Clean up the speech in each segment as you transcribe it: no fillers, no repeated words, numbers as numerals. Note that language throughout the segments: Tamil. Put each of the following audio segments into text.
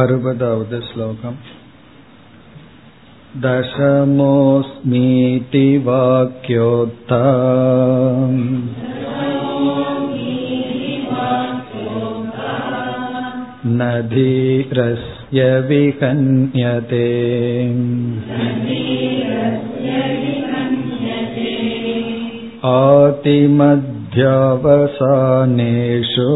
அறுபதாவது ஸ்லோகம். தசமோஸ்மீதி வாக்யோக்தம் நதீரஸ்ய விஹன்யதே ஆதிமத்யாவசானேஷு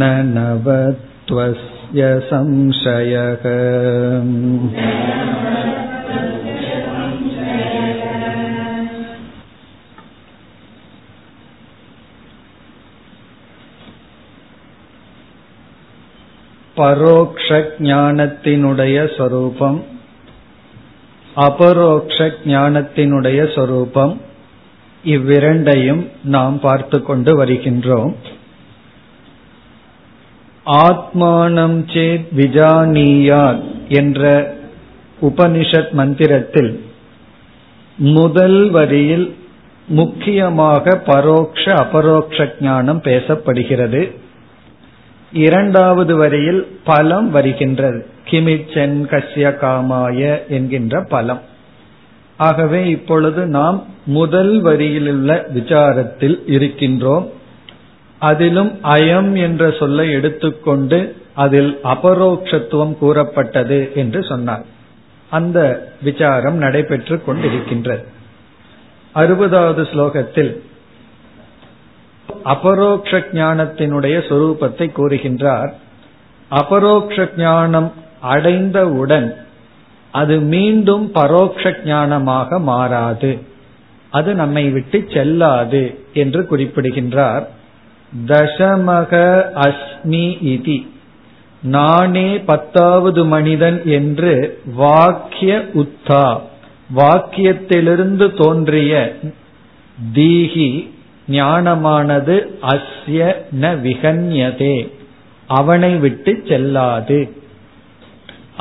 நனவத்வஸ்ய சம்சயக. பரோக்ஷ ஞானத்தினுடைய ஸ்வரூபம், அபரோக்ஷ ஞானத்தினுடைய ஸ்வரூபம், இவ்விரண்டையும் நாம் பார்த்து கொண்டு வருகின்றோம். ஆத்மானம் சேத் விஜானீயாத் என்ற உபனிஷத் மந்திரத்தில் முதல் வரியில் முக்கியமாக பரோக்ஷ அபரோக்ஷ ஞானம் பேசப்படுகிறது. இரண்டாவது வரியில் பலம் வருகின்றது, கிமிச்சன் கஸ்ய காமாய என்கின்ற பலம். ஆகவே இப்பொழுது நாம் முதல் வரியிலுள்ள விசாரத்தில் இருக்கின்றோம். அதிலும் அயம் என்ற சொல்லை எடுத்துக்கொண்டு அதில் அபரோக்ஷத்துவம் கூறப்பட்டது என்று சொன்னார். அந்த விசாரம் நடைபெற்று கொண்டிருக்கின்றது. 60வது ஸ்லோகத்தில் அபரோக்ஷ ஞானத்தினுடைய சொரூபத்தை கூறுகின்றார். அபரோக்ஷ ஞானம் அடைந்தவுடன் அது மீண்டும் பரோக்ஷ ஞானமாக மாறாது, அது நம்மை விட்டு செல்லாது என்று குறிப்பிடுகின்றார். தசமக அஸ்மி இதி, நானே 10வது மனிதன் என்று வாக்கிய உத்தா, வாக்கியத்திலிருந்து தோன்றிய தீஹி ஞானமானது அஸ்ய ந விஹன்யதே, அவனை விட்டு செல்லாது,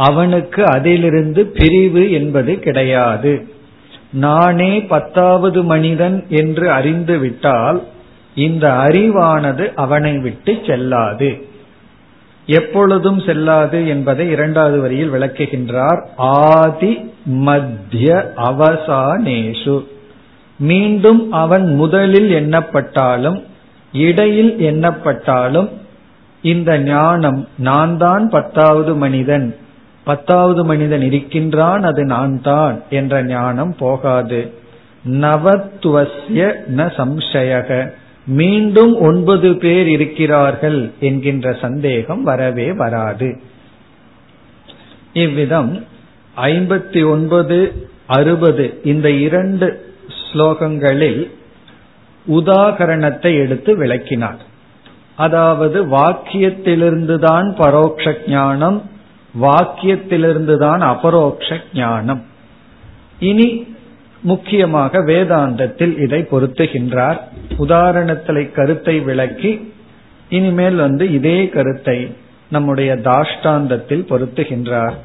அவனுக்கு அதிலிருந்து பிரிவு என்பது கிடையாது. நானே 10வது மனிதன் என்று அறிந்துவிட்டால் இந்த அறிவானது அவனை விட்டு செல்லாது, எப்பொழுதும் செல்லாது என்பதை இரண்டாவது வரியில் விளக்குகின்றார். ஆதி மத்திய அவசானேஷு, மீண்டும் அவன் முதலில் எண்ணப்பட்டாலும் இடையில் எண்ணப்பட்டாலும் இந்த ஞானம் நான் தான் 10வது மனிதன், 10வது மனிதன் இருக்கின்றான், அது நான் தான் என்ற ஞானம் போகாது. நவத்வஸ்ய ந சம்சயக, மீண்டும் 9 பேர் இருக்கிறார்கள் என்கின்ற சந்தேகம் வரவே வராது. இவ்விதம் 59, 60 இந்த இரண்டு ஸ்லோகங்களில் உதாகரணத்தை எடுத்து விளக்கினார். அதாவது வாக்கியத்திலிருந்துதான் பரோக்ஷ ஞானம், வாக்கியத்திலிருந்துதான் அபரோக்ஷ ஞானம். இனி முக்கியமாக வேதாந்தத்தில் இதை பொருத்துகின்றார். உதாரணத்திலே கருத்தை விளக்கி இனிமேல் இதே கருத்தை நம்முடைய தாஷ்டாந்தத்தில் பொருத்துகின்றார்.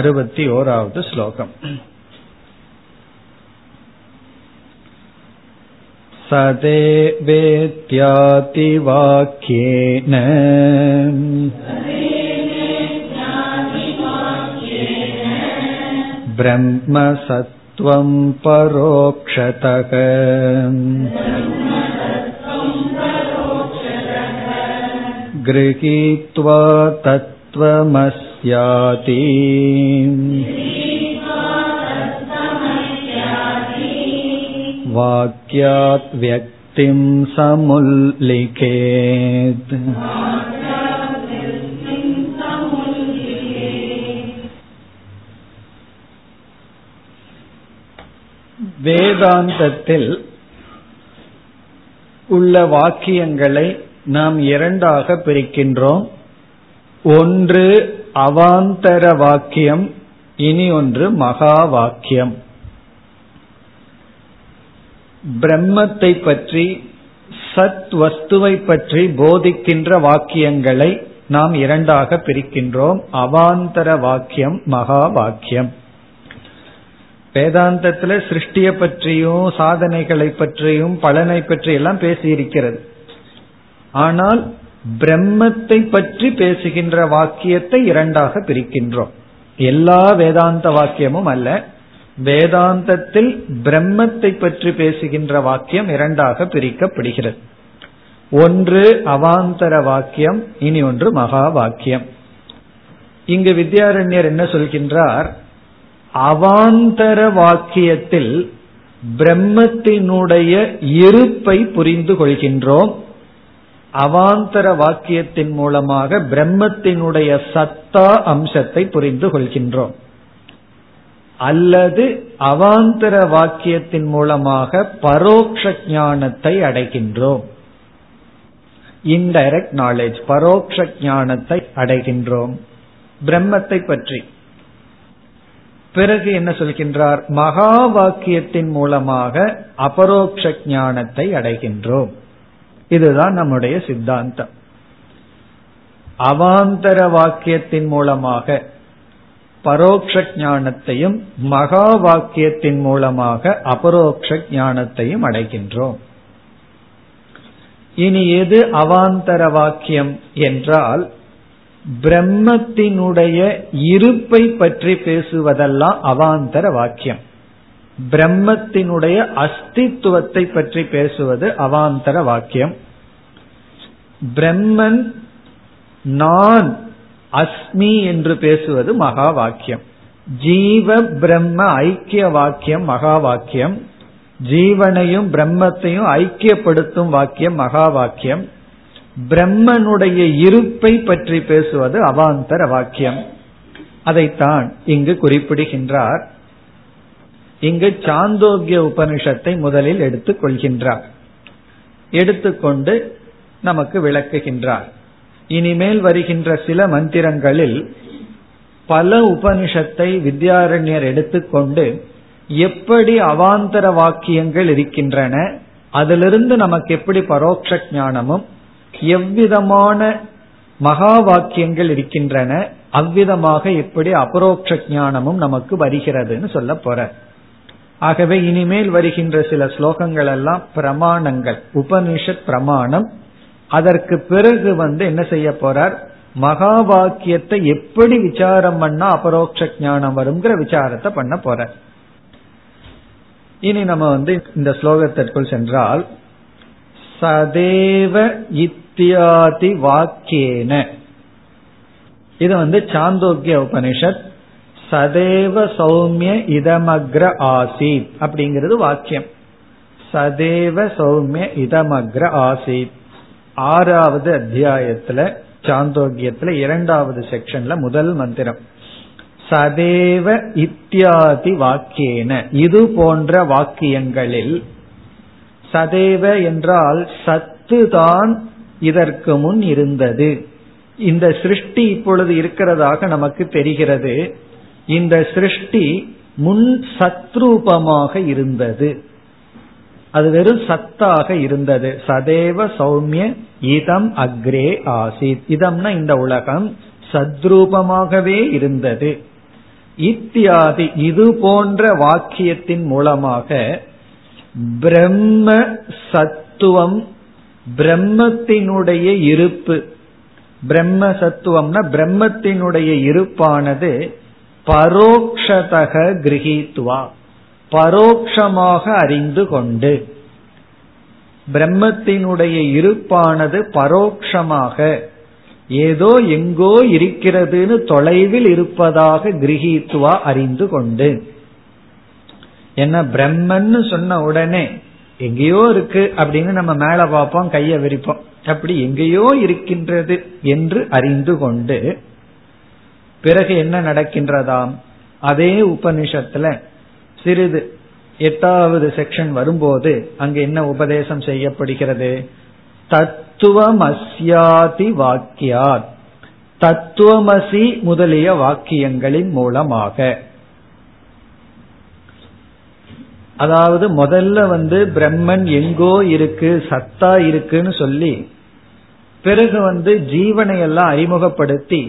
61வது ஸ்லோகம். சதே வேத்யாதி வாக்யேன பிரம்ம சத் துவம் பரோக்ஷதக. க்ருஹீத்வா தத்வமஸ்யாதி வாக்யாத் வ்யக்திம் சமுல்லிகேத். வேதாந்தத்தில் உள்ள வாக்கியங்களை நாம் இரண்டாக பிரிக்கின்றோம். ஒன்று அவாந்தர வாக்கியம், இனி ஒன்று மகா வாக்கியம். பிரம்மத்தை பற்றி, சத் வஸ்துவை பற்றி போதிக்கின்ற வாக்கியங்களை நாம் இரண்டாக பிரிக்கின்றோம். அவாந்தர வாக்கியம், மகா வாக்கியம். வேதாந்தத்தில் சிருஷ்டியை பற்றியும் சாதனைகளை பற்றியும் பலனை பற்றி எல்லாம் பேசியிருக்கிறது. ஆனால் பிரம்மத்தை பற்றி பேசுகின்ற வாக்கியத்தை இரண்டாக பிரிக்கின்றோம். எல்லா வேதாந்த வாக்கியமும் அல்ல, வேதாந்தத்தில் பிரம்மத்தை பற்றி பேசுகின்ற வாக்கியம் இரண்டாக பிரிக்கப்படுகிறது. ஒன்று அவாந்தர வாக்கியம், இனி ஒன்று மகா வாக்கியம். இங்கு வித்யாரண்யர் என்ன சொல்கின்றார்? அவாந்தர வாக்கியத்தில் பிரம்மத்தினுடைய இருப்பை புரிந்து கொள்கின்றோம். அவாந்தர வாக்கியத்தின் மூலமாக பிரம்மத்தினுடைய சத்தா அம்சத்தை புரிந்து கொள்கின்றோம். அல்லது அவாந்தர வாக்கியத்தின் மூலமாக பரோக்ஷ ஞானத்தை அடைகின்றோம். இன்டைரக்ட் நாலேஜ், பரோக்ஷ ஞானத்தை அடைகின்றோம் பிரம்மத்தை பற்றி. பிறகு என்ன சொல்கின்றார்? மகா வாக்கியத்தின் மூலமாக அபரோக்ஷ ஞானத்தை அடைகின்றோம். இதுதான் நம்முடைய சித்தாந்தம். அவாந்தர வாக்கியத்தின் மூலமாக பரோக்ஷ ஞானத்தையும் மகா வாக்கியத்தின் மூலமாக அபரோக்ஷ ஞானத்தையும் அடைகின்றோம். இனி எது அவாந்தர வாக்கியம் என்றால், பிரம்மத்தினுடைய இருப்பை பற்றி பேசுவதெல்லாம் அவாந்தர வாக்கியம். பிரம்மத்தினுடைய அஸ்தித்துவத்தை பற்றி பேசுவது அவாந்தர வாக்கியம். பிரம்மன் நான் அஸ்மி என்று பேசுவது மகா வாக்கியம். ஜீவ பிரம்ம ஐக்கிய வாக்கியம் மகா வாக்கியம். ஜீவனையும் பிரம்மத்தையும் ஐக்கியப்படுத்தும் வாக்கியம் மகா வாக்கியம். பிரம்மனுடைய இருப்பை பற்றி பேசுவது அவாந்தர வாக்கியம். அதைத்தான் இங்கு குறிப்பிடுகின்றார். இங்கு சாந்தோக்கிய உபனிஷத்தை முதலில் எடுத்துக் கொள்கின்றார், எடுத்துக்கொண்டு நமக்கு விளக்குகின்றார். இனிமேல் வருகின்ற சில மந்திரங்களில் பல உபனிஷத்தை வித்யாரண்யர் எடுத்துக்கொண்டு எப்படி அவாந்தர வாக்கியங்கள் இருக்கின்றன, அதிலிருந்து நமக்கு எப்படி பரோட்ச ஞானமும், எவ்விதமான மகா வாக்கியங்கள் இருக்கின்றன, அவ்விதமாக எப்படி அபரோக்ஷ ஞானமும் நமக்கு வருகிறதுன்னு சொல்ல போற. ஆகவே இனிமேல் வருகின்ற சில ஸ்லோகங்கள் எல்லாம் பிரமாணங்கள், உபனிஷத் பிரமாணம். அதற்கு பிறகு என்ன செய்ய போறார்? மகா வாக்கியத்தை எப்படி விசாரம் பண்ணா அபரோக்ஷ ஞானம் வரும்ங்கிற விசாரத்தை பண்ண போற. இனி நம்ம இந்த ஸ்லோகத்திற்குள் சென்றால், சதேவ இத்தியாதி வாக்கியேன, இது சாந்தோக்கிய உபனிஷத். சதேவ சௌமிய இதமக்ர ஆசீத் அப்படிங்கிறது வாக்கியம். சதேவ சௌமிய இதமக்ர ஆசீத் 6வது அத்தியாயத்துல சாந்தோக்கியத்துல 2வது செக்ஷன்ல முதல் மந்திரம். சதேவ இத்தியாதி வாக்கியேன, இது போன்ற வாக்கியங்களில். சதேவ என்றால் சத்துதான் இதற்கு முன் இருந்தது. இந்த சிருஷ்டி இப்பொழுது இருக்கிறதாக நமக்கு தெரிகிறது. இந்த சிருஷ்டி முன் சத்ரூபமாக இருந்தது, அது வெறும் சத்தாக இருந்தது. சதேவ சௌமிய இதம் அக்ரே ஆசித், இதம்னா இந்த உலகம், சத்ரூபமாகவே இருந்தது. இத்தியாதி இது போன்ற வாக்கியத்தின் மூலமாக பிரம்ம சத்துவம், பிரம்மத்தினுடைய இருப்பு, பிரம்ம சத்துவம்னா பிரம்மத்தினுடைய இருப்பானது பரோக்ஷதக கிரஹீத்வா, பரோக்ஷமாக அறிந்து கொண்டு, பிரம்மத்தினுடைய இருப்பானது பரோக்ஷமாக ஏதோ எங்கோ இருக்கிறதுன்னு தொலைவில் இருப்பதாக கிரஹீத்வா அறிந்து கொண்டு. என்ன பிரம்மன்னு சொன்ன உடனே எங்கேயோ இருக்கு அப்படின்னு நம்ம மேல பார்ப்போம், கைய விரிப்போம், அப்படி எங்கேயோ இருக்கின்றது என்று அறிந்து கொண்டு. பிறகு என்ன நடக்கின்றதாம்? அதே உபனிஷத்துல சிறிது 8வது செக்ஷன் வரும்போது அங்கு என்ன உபதேசம் செய்யப்படுகிறது? தத்துவமஸ்யாதி வாக்கியாத், தத்துவமசி முதலிய வாக்கியங்களின் மூலமாக. அதாவது முதல்ல பிரம்மன் எங்கோ இருக்கு, சத்தா இருக்குன்னு சொல்லி, பிறகு ஜீவனை எல்லாம் அறிமுகப்படுத்தி,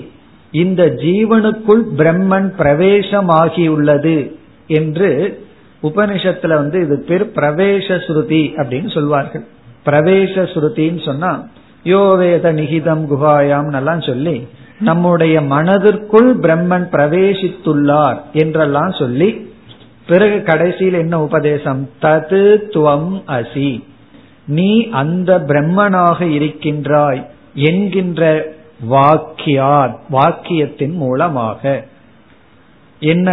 இந்த ஜீவனுக்குள் பிரம்மன் பிரவேசமாகியுள்ளது என்று உபனிஷத்துல இது பேர் பிரவேச ஸ்ருதி அப்படின்னு சொல்வார்கள். பிரவேச ஸ்ருதின்னு சொன்னா யோவேத நிகிதம் குஹாயாம் எல்லாம் சொல்லி நம்முடைய மனதிற்குள் பிரம்மன் பிரவேசித்துள்ளார் என்றெல்லாம் சொல்லி பிறகு கடைசியில் என்ன உபதேசம், தது துவம் அசி, நீ அந்த பிரம்மனாக இருக்கின்றாய் என்கின்ற வாக்கியத்தின் மூலமாக. என்ன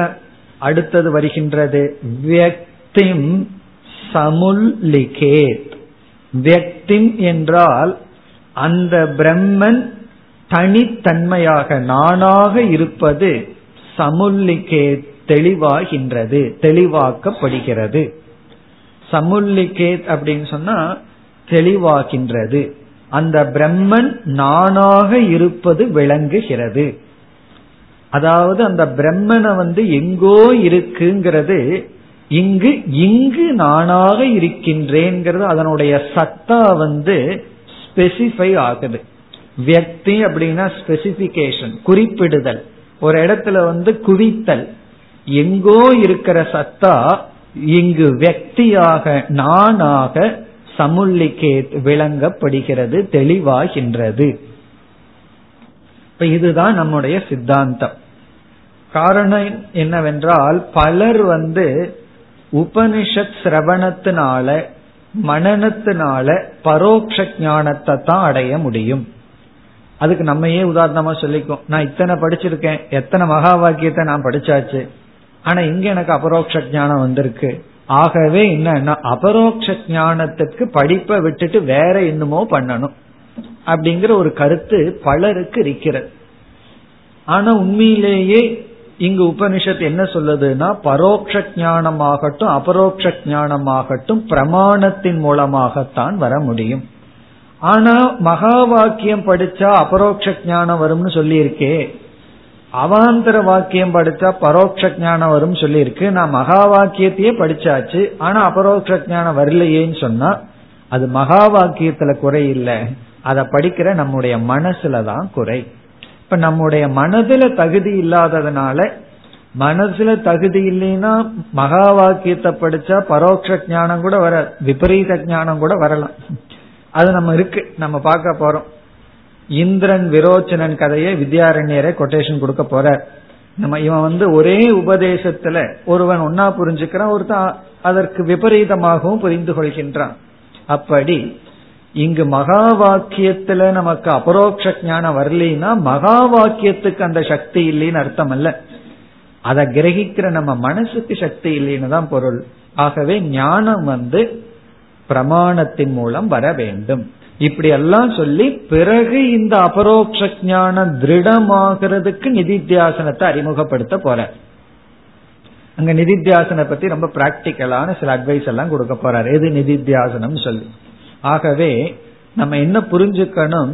அடுத்தது வருகின்றது, வியக்திம் சமுல்லிகேத். வியக்திம் என்றால் அந்த பிரம்மன் தனித்தன்மையாக நானாக இருப்பது சமுல்லிகேத் தெளிவாகின்றது, தெளிவாக்கப்படுகிறது. சமுல்லிகேத் அப்படின்னு சொன்னா தெளிவாகின்றது, அந்த பிரம்மன் நானாக இருப்பது விளங்குகிறது. அதாவது அந்த பிரம்மனை எங்கோ இருக்குங்கிறது இங்கு இங்கு நானாக இருக்கின்றேங்கிறது அதனுடைய சத்தா ஸ்பெசிஃபை ஆகுது. வியக்தி அப்படின்னா ஸ்பெசிபிகேஷன், குறிப்பிடுதல், ஒரு இடத்துல குவித்தல். எங்கோ இருக்கிற சத்தா இங்கு வியக்தியாக நானாக சமுல்லிகேத் விளங்கப்படுகிறது, தெளிவாகின்றது. இதுதான் நம்முடைய சித்தாந்தம். காரணம் என்னவென்றால் பலர் உபனிஷத் சிரவணத்தினால மனனத்தினால பரோட்ச ஞானத்தை தான் அடைய முடியும். அதுக்கு நம்மையே உதாரணமா சொல்லிக்கும், நான் இத்தனை படிச்சிருக்கேன், எத்தனை மகா வாக்கியத்தை நான் படிச்சாச்சு, ஆனா இங்க எனக்கு அபரோக்ஷ ஞானம் வந்திருக்கு. ஆகவே என்னன்னா அபரோக்ஷ ஞானத்துக்கு படிப்பை விட்டுட்டு வேற என்னமோ பண்ணணும் அப்படிங்கிற ஒரு கருத்து பலருக்கு இருக்கிறது. ஆனா உண்மையிலேயே இங்கு உபனிஷத் என்ன சொல்லுதுன்னா பரோட்ச ஞானமாகட்டும் அபரோக்ஷ ஞானமாகட்டும் பிரமாணத்தின் மூலமாகத்தான் வர முடியும். ஆனா மகா வாக்கியம் படிச்சா அபரோக்ஷ ஞானம் வரும்னு சொல்லியிருக்கே, அவாந்தர வாக்கியம் படிச்சா பரோட்ச ஞானம் வரும் சொல்லியிருக்கு, நான் மகா வாக்கியத்தையே படிச்சாச்சு ஆனா அபரோக்ஷ ஞானம் வரலையேன்னு சொன்னா அது மகா வாக்கியத்துல குறை இல்லை, அதை படிக்கிற நம்முடைய மனசுலதான் குறை. இப்ப நம்முடைய மனதுல தகுதி இல்லாததுனால, மனசுல தகுதி இல்லைன்னா மகா வாக்கியத்தை படிச்சா பரோட்ச ஞானம் கூட வர, விபரீத ஞானம் கூட வரலாம். அது நம்ம இருக்கு, நம்ம பார்க்க போறோம். இந்திரன் விரோச்சனன் கதையை வித்யாரண்யரே கொட்டேஷன் கொடுக்க போற. நம்ம இவன் ஒரே உபதேசத்துல ஒருவன் ஒன்னா புரிஞ்சுக்கிறான், ஒருத்தன் அதற்கு விபரீதமாகவும் புரிந்து கொள்கின்றான். அப்படி இங்கு மகா வாக்கியத்துல நமக்கு அபரோக்ஷ ஞானம் வரலைன்னா மகா வாக்கியத்துக்கு அந்த சக்தி இல்லைன்னு அர்த்தம் அல்ல, அதை கிரகிக்கிற நம்ம மனசுக்கு சக்தி இல்லைன்னு தான் பொருள். ஆகவே ஞானம் பிரமாணத்தின் மூலம் வர வேண்டும். இப்படி எல்லாம் சொல்லி பிறகு இந்த அபரோக்ஷ ஞானம் திருடமாகிறதுக்கு நிதித்தியாசனத்தை அறிமுகப்படுத்த போறார். அங்க நிதித்தியாசன பத்தி ரொம்ப பிராக்டிக்கலான சில அட்வைஸ் எல்லாம் கொடுக்க போறார். எது நிதித்தியாசனம் சொல்லி. ஆகவே நம்ம என்ன புரிஞ்சுக்கணும்,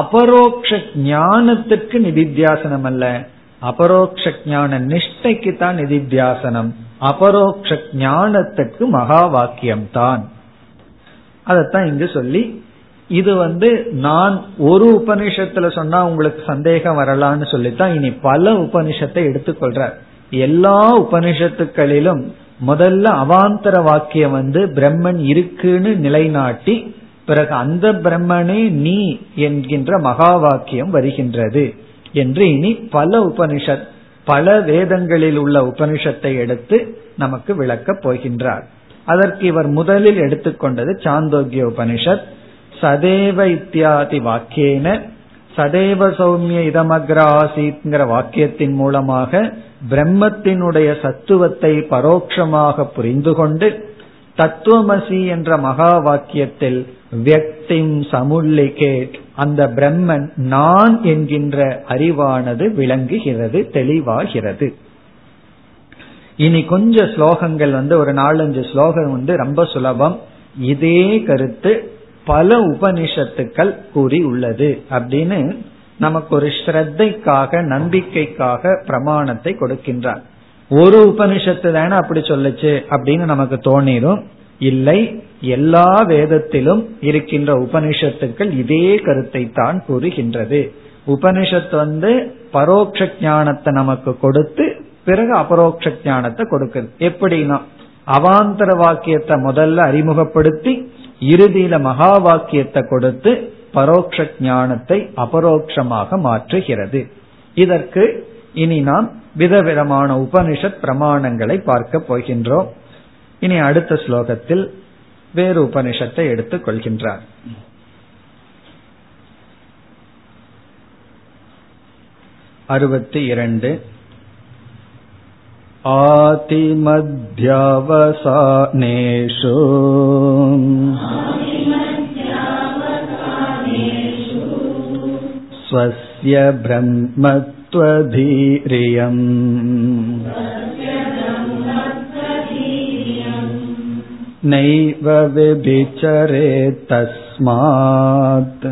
அபரோக்ஷ ஞானத்துக்கு நிதித்தியாசனம் அல்ல, அபரோக்ஷ ஞான நிஷ்டைக்கு தான் நிதித்தியாசனம். அபரோக்ஷ ஞானத்துக்கு மகா வாக்கியம் தான். அதத்தான் இங்கு சொல்லி, இது நான் ஒரு உபனிஷத்துல சொன்னா உங்களுக்கு சந்தேகம் வரலான்னு சொல்லித்தான் இனி பல உபனிஷத்தை எடுத்துக்கொள்ற. எல்லா உபனிஷத்துக்களிலும் முதல்ல அவாந்தர வாக்கியம் பிரம்மன் இருக்குன்னு நிலைநாட்டி பிறகு அந்த பிரம்மனே நீ என்கின்ற மகா வாக்கியம் வருகின்றது என்று இனி பல உபனிஷத், பல வேதங்களில் உள்ள உபனிஷத்தை எடுத்து நமக்கு விளக்கப் போகின்றார். அதற்கு இவர் முதலில் எடுத்துக்கொண்டது சாந்தோக்கிய உபனிஷத். சதேவ இத்தியாதி வாக்கியேன, சதேவ சௌமிய இதமக்ராசிங்கிற வாக்கியத்தின் மூலமாக பிரம்மத்தினுடைய சத்துவத்தை பரோட்சமாக புரிந்து கொண்டு, தத்துவமசி என்ற மகா வாக்கியத்தில் வியக்திம் சமுல்லிகேத் அந்த பிரம்மன் நான் என்கின்ற அறிவானது விளங்குகிறது, தெளிவாகிறது. இனி கொஞ்ச ஸ்லோகங்கள் ஒரு 4-5 ஸ்லோகம் ரொம்ப சுலபம். இதே கருத்து பல உபனிஷத்துக்கள் கூறி உள்ளது அப்படின்னு நமக்கு ஒரு ஸ்ரத்தைக்காக, நம்பிக்கைக்காக பிரமாணத்தை கொடுக்கின்றார். ஒரு உபனிஷத்து தானே அப்படி சொல்லுச்சு அப்படின்னு நமக்கு தோணிரும். இல்லை, எல்லா வேதத்திலும் இருக்கின்ற உபனிஷத்துக்கள் இதே கருத்தை தான் கூறுகின்றது. உபனிஷத்து பரோட்ச ஞானத்தை நமக்கு கொடுத்து பிறகு அபரோக்ஷ ஞானத்தை கொடுக்குது. எப்படின்னா அவாந்தர வாக்கியத்தை முதல்ல அறிமுகப்படுத்தி இறுதியில மகா வாக்கியத்தை கொடுத்து பரோட்ச ஞானத்தை அபரோக்ஷமாக மாற்றுகிறது. இதற்கு இனி நாம் விதவிதமான உபனிஷத் பிரமாணங்களை பார்க்க போகின்றோம். இனி அடுத்த ஸ்லோகத்தில் வேறு உபனிஷத்தை எடுத்துக் கொள்கின்றார். அறுபத்தி 62 ஆதிமத்யவசானேஷு ஸ்வஸ்ய ப்ரஹ்மத்வதீரியம் நைவ விபிசரேத் தஸ்மாத்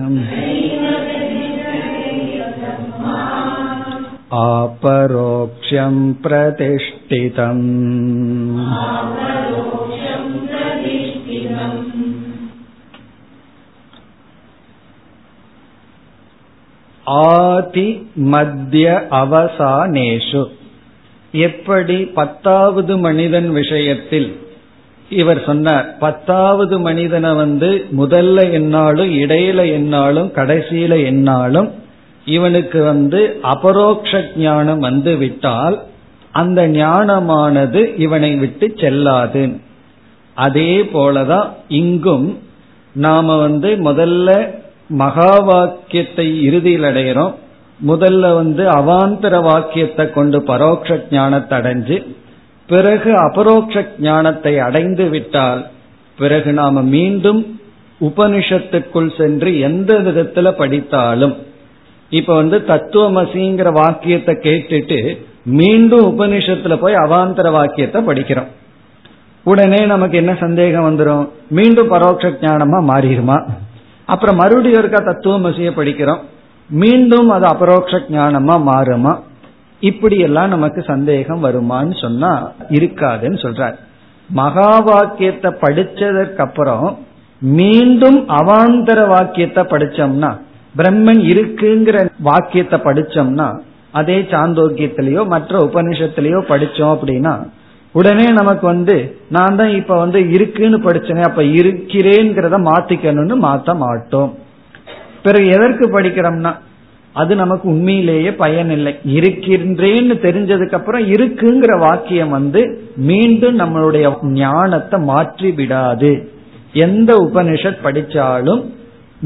ஆபரோக்ஷம் பிரதிஷ்டிதம். ஆதி மத்திய அவசானேஷு, எப்படி 10வது மனிதன் விஷயத்தில் இவர் சொன்னார், 10வது மனிதனை முதல்ல என்னாலும் இடையில என்னாலும் கடைசியில என்னாலும் இவனுக்கு அபரோக்ஷ ஞானம் வந்துவிட்டால் அந்த ஞானமானது இவனை விட்டு செல்லாது. அதே போலதான் இங்கும் நாம முதல்ல மகா வாக்கியத்தை இறுதியில் அடைகிறோம். முதல்ல அவாந்தர வாக்கியத்தை கொண்டு பரோட்ச ஞானத்தை அடைஞ்சு பிறகு அபரோக்ஷ ஞானத்தை அடைந்து விட்டால் பிறகு நாம மீண்டும் உபனிஷத்துக்குள் சென்று எந்த விதத்துல படித்தாலும் இப்ப தத்துவமசிங்கிற வாக்கியத்தை கேட்டுட்டு மீண்டும் உபனிஷத்துல போய் அவாந்தர வாக்கியத்தை படிக்கிறோம். உடனே நமக்கு என்ன சந்தேகம் வந்துடும், மீண்டும் பரோட்ச ஞானமா மாறிடுமா? அப்புறம் மறுபடியும் இருக்கா தத்துவமசிய படிக்கிறோம், மீண்டும் அது அபரோக்ஷ ஞானமா மாறுமா? இப்படி எல்லாம் நமக்கு சந்தேகம் வருமான்னு சொன்னா இருக்காதுன்னு சொல்றார். மகா வாக்கியத்தை படிச்சதற்கு அப்புறம் மீண்டும் அவாந்தர வாக்கியத்தை படிச்சோம்னா, பிரம்மன் இருக்குங்கிற வாக்கியத்தை படிச்சோம்னா, அதே சாந்தோக்கியத்திலேயோ மற்ற உபனிஷத்திலேயோ படிச்சோம் அப்படின்னா உடனே நமக்கு நான் தான் இப்ப இருக்குன்னு படிச்சேனே, அப்ப இருக்கிறேங்கிறத மாத்திக்கணும்னு மாத்த மாட்டோம். பிறகு எதற்கு படிக்கிறோம்னா அது நமக்கு உண்மையிலேயே பயன் இல்லை. இருக்கின்றேன்னு தெரிஞ்சதுக்கு அப்புறம் இருக்குங்கிற வாக்கியம் மீண்டும் நம்மளுடைய ஞானத்தை மாற்றி விடாது. எந்த உபனிஷத் படிச்சாலும்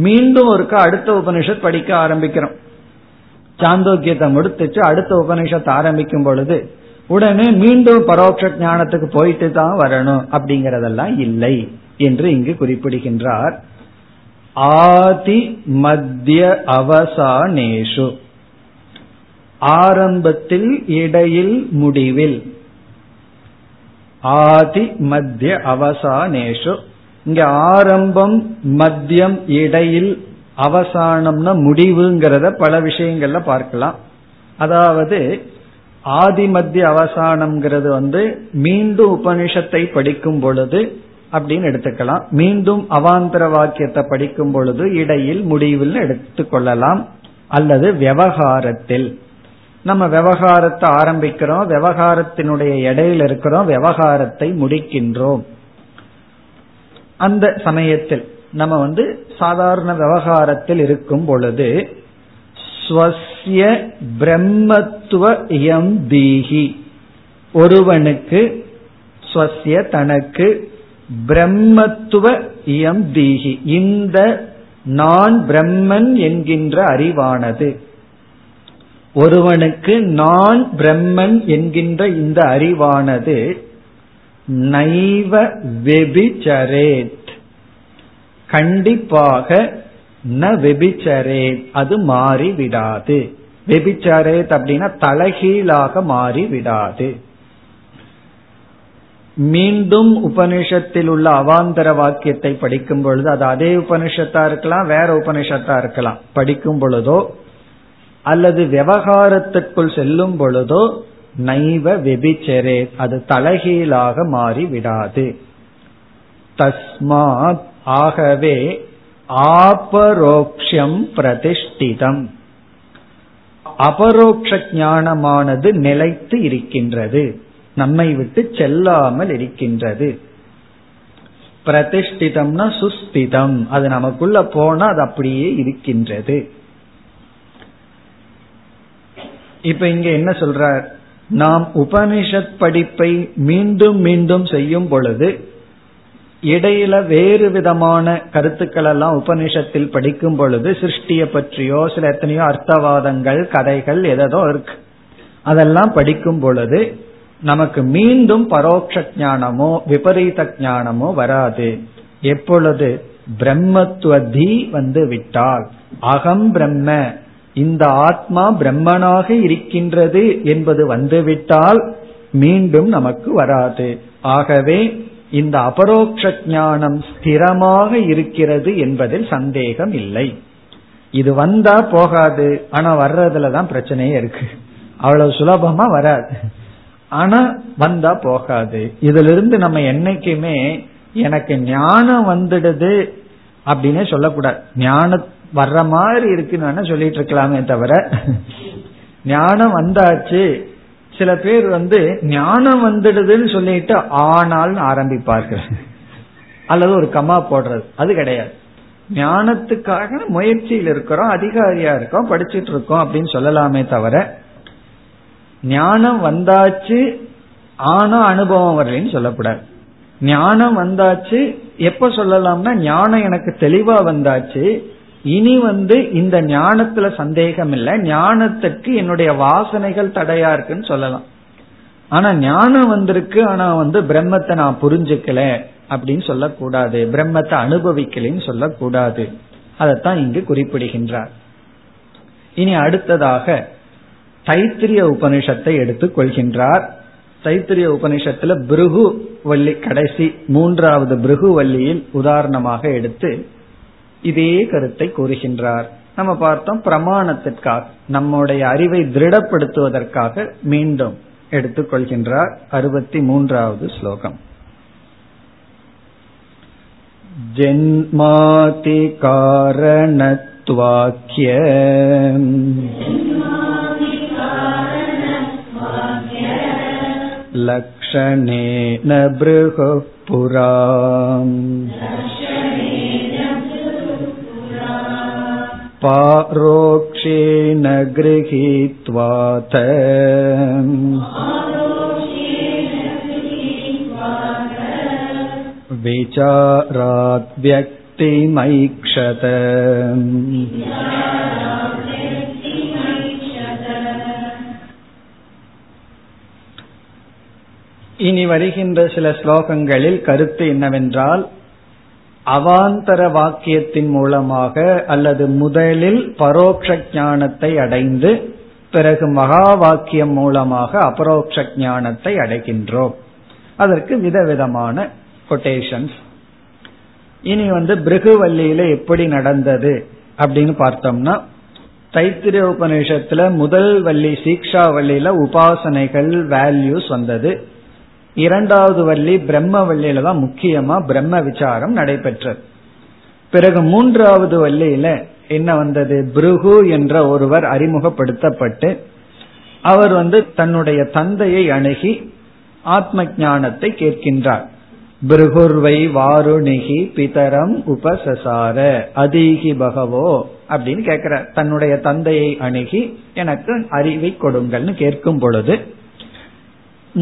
மீண்டும் ஒருக்கா அடுத்த உபனிஷத் படிக்க ஆரம்பிக்கிறோம். சாந்தோக்கியத்தை முடித்துச்சு அடுத்த உபனிஷத்தை ஆரம்பிக்கும் பொழுது உடனே மீண்டும் பரோட்ச ஞானத்துக்கு போயிட்டு தான் வரணும் அப்படிங்கறதெல்லாம் இல்லை என்று இங்கு குறிப்பிடுகின்றார். ஆதி மத்திய அவசானேஷு, ஆரம்பத்தில் இடையில் முடிவில். ஆதி மத்திய அவசானேஷு, இங்க ஆரம்பம் மத்தியம் இடையில் அவசானம்னா முடிவுங்கிறத பல விஷயங்கள்ல பார்க்கலாம். அதாவது ஆதி மத்திய அவசானம்ங்கிறது மீண்டும் உபனிஷத்தை படிக்கும் பொழுது அப்படின்னு எடுத்துக்கலாம், மீண்டும் அவாந்தர வாக்கியத்தை படிக்கும் பொழுது இடையில் முடிவில் எடுத்துக்கொள்ளலாம். அல்லது விவகாரத்தில் நம்ம விவகாரத்தை ஆரம்பிக்கிறோம், விவகாரத்தினுடைய இடையில் இருக்கிறோம், விவகாரத்தை முடிக்கின்றோம். அந்த சமயத்தில் நம்ம சாதாரண விவகாரத்தில் இருக்கும் பொழுது ஸ்வஸ்ய பிரம்மத்வயம் தீஹி, ஒருவனுக்கு ஸ்வஸ்ய தனக்கு பிரம்மத்வயம் தீஹி இந்த நான் பிரம்மன் என்கின்ற அறிவானது, ஒருவனுக்கு நான் பிரம்மன் என்கின்ற இந்த அறிவானது நைவ வெபிச்சரேத் கண்டிப்பாக ந வெபிச்சரேத் அது மாறிவிடாது. வெபிச்சரேத் அப்படின்னா தலைகீழாக மாறிவிடாது. மீண்டும் உபனிஷத்தில் உள்ள அவாந்தர வாக்கியத்தை படிக்கும் பொழுது அது அதே உபனிஷத்தா இருக்கலாம், வேற உபனிஷத்தா இருக்கலாம், படிக்கும் பொழுதோ அல்லது விவகாரத்திற்குள் செல்லும் பொழுதோ நைவ வெபிச்சரே அது தலைகீழாக மாறிவிடாது. தஸ்மாத் ஆகவே ஆபரோக்ஷம் பிரதிஷ்டிதம் அபரோக்ஷ ஞானமானது நிலைத்து இருக்கின்றது, நம்மை விட்டு செல்லாமல் இருக்கின்றது. பிரதிஷ்டிதம்னா சுஸ்திதம், அது நமக்குள்ள போனா அது அப்படியே இருக்கின்றது. இப்ப இங்க என்ன சொல்றார், நாம் உபனிஷத் படிப்பை மீண்டும் மீண்டும் செய்யும் பொழுது இடையில வேறு விதமான கருத்துக்கள் எல்லாம் உபனிஷத்தில் படிக்கும் பொழுது சிருஷ்டியை பற்றியோ சில எத்தனையோ அர்த்தவாதங்கள் கதைகள் எதோ இருக்கு, அதெல்லாம் படிக்கும் பொழுது நமக்கு மீண்டும் பரோட்ச ஞானமோ விபரீத ஞானமோ வராது. எப்பொழுது பிரம்மத்துவதி வந்து விட்டால், அகம் பிரம்ம இந்த ஆத்மா பிரம்மனாக இருக்கின்றது என்பது வந்துவிட்டால் மீண்டும் நமக்கு வராது. ஆகவே இந்த அபரோக்ஷ ஞானம் ஸ்திரமாக இருக்கிறது என்பதில் சந்தேகம் இல்லை. இது வந்தா போகாது, ஆனா வர்றதுலதான் பிரச்சனையே இருக்கு, அவ்வளவு சுலபமா வராது, ஆனா வந்தா போகாது. இதுல இருந்து நம்ம என்னைக்குமே எனக்கு ஞானம் வந்துடுது அப்படின்னே சொல்லக்கூடாது. ஞானம் வர்ற மாதிரி இருக்குன்னு சொல்லிட்டு இருக்கலாமே தவிர ஞானம் வந்தாச்சு. சில பேர் ஞானம் வந்துடுதுன்னு சொல்லிட்டு ஆனால் ஆரம்பிப்பார்கள், அல்லது ஒரு கமா போடுறது. அது கிடையாது. ஞானத்துக்காக முயற்சியில் இருக்கிறோம், அதிகாரியா இருக்கோம், படிச்சுட்டு இருக்கோம் அப்படின்னு சொல்லலாமே தவிர ஞானம் வந்தாச்சு ஆனா அனுபவம் வரலன்னு சொல்லக்கூடாது. ஞானம் வந்தாச்சு எப்ப சொல்லலாம்னா, ஞானம் எனக்கு தெளிவா வந்தாச்சு, இனி இந்த ஞானத்துல சந்தேகம் இல்லை, ஞானத்துக்கு என்னுடைய வாசனைகள் தடையா இருக்குன்னு சொல்லலாம். ஆனா ஞானம் வந்திருக்கு, ஆனா பிரம்மத்தை நான் புரிஞ்சுக்கல அப்படின்னு சொல்லக்கூடாது, பிரம்மத்தை அனுபவிக்கலன்னு சொல்லக்கூடாது. அதத்தான் இங்கு குறிப்பிடுகின்றார். இனி அடுத்ததாக தைத்திரிய உபனிஷத்தை எடுத்துக் கொள்கின்றார். தைத்திரிய உபனிஷத்துல பிருகுவல்லி கடைசி மூன்றாவது பிருகுவல்லியில் உதாரணமாக எடுத்து இதே கருத்தை கூறுகின்றார். நம்ம பார்த்தோம், பிரமாணத்திற்காக நம்முடைய அறிவை திருடப்படுத்துவதற்காக மீண்டும் எடுத்துக்கொள்கின்றார். 63வது ஸ்லோகம். ஜென்மாதி காரணத்வாக்ய லக்ஷணேன ப்ருஹு புராம் பாரோக்ஷேன க்ருஹீத்வாத விசாராத் வ்யக்திமைக்ஷத. இனி வருகின்ற சில ஸ்லோகங்களில் கருத்து என்னவென்றால், அவாந்தர வாக்கியத்தின் மூலமாக அல்லது முதலில் பரோட்ச ஞானத்தை அடைந்து பிறகு மகா வாக்கியம் மூலமாக அபரோக்ஷ ஞானத்தை அடைகின்றோம். அதற்கு விதவிதமான கொட்டேஷன்ஸ். இனி பிருகுவல்லியில எப்படி நடந்தது அப்படின்னு பார்த்தோம்னா, தைத்திரிய உபநிஷத்துல முதல் வள்ளி சீக்ஷா வள்ளியில உபாசனைகள் வேல்யூஸ் வந்தது. இரண்டாவது வள்ளி பிரம்மவல்லியில தான் முக்கியமா பிரம்ம விசாரம் நடைபெற்றது. பிறகு மூன்றாவது வள்ளியில என்ன வந்தது, பிருகு என்ற ஒருவர் அறிமுகப்படுத்தப்பட்டு அவர் தன்னுடைய தந்தையை அணுகி ஆத்ம ஞானத்தை கேட்கின்றார். பிருகுர்வை வாருணிகி பிதரம் உபசசார அதீகி பகவோ அப்படின்னு கேட்கிறார். தன்னுடைய தந்தையை அணுகி எனக்கு அறிவை கொடுங்கள்னு கேட்கும் பொழுது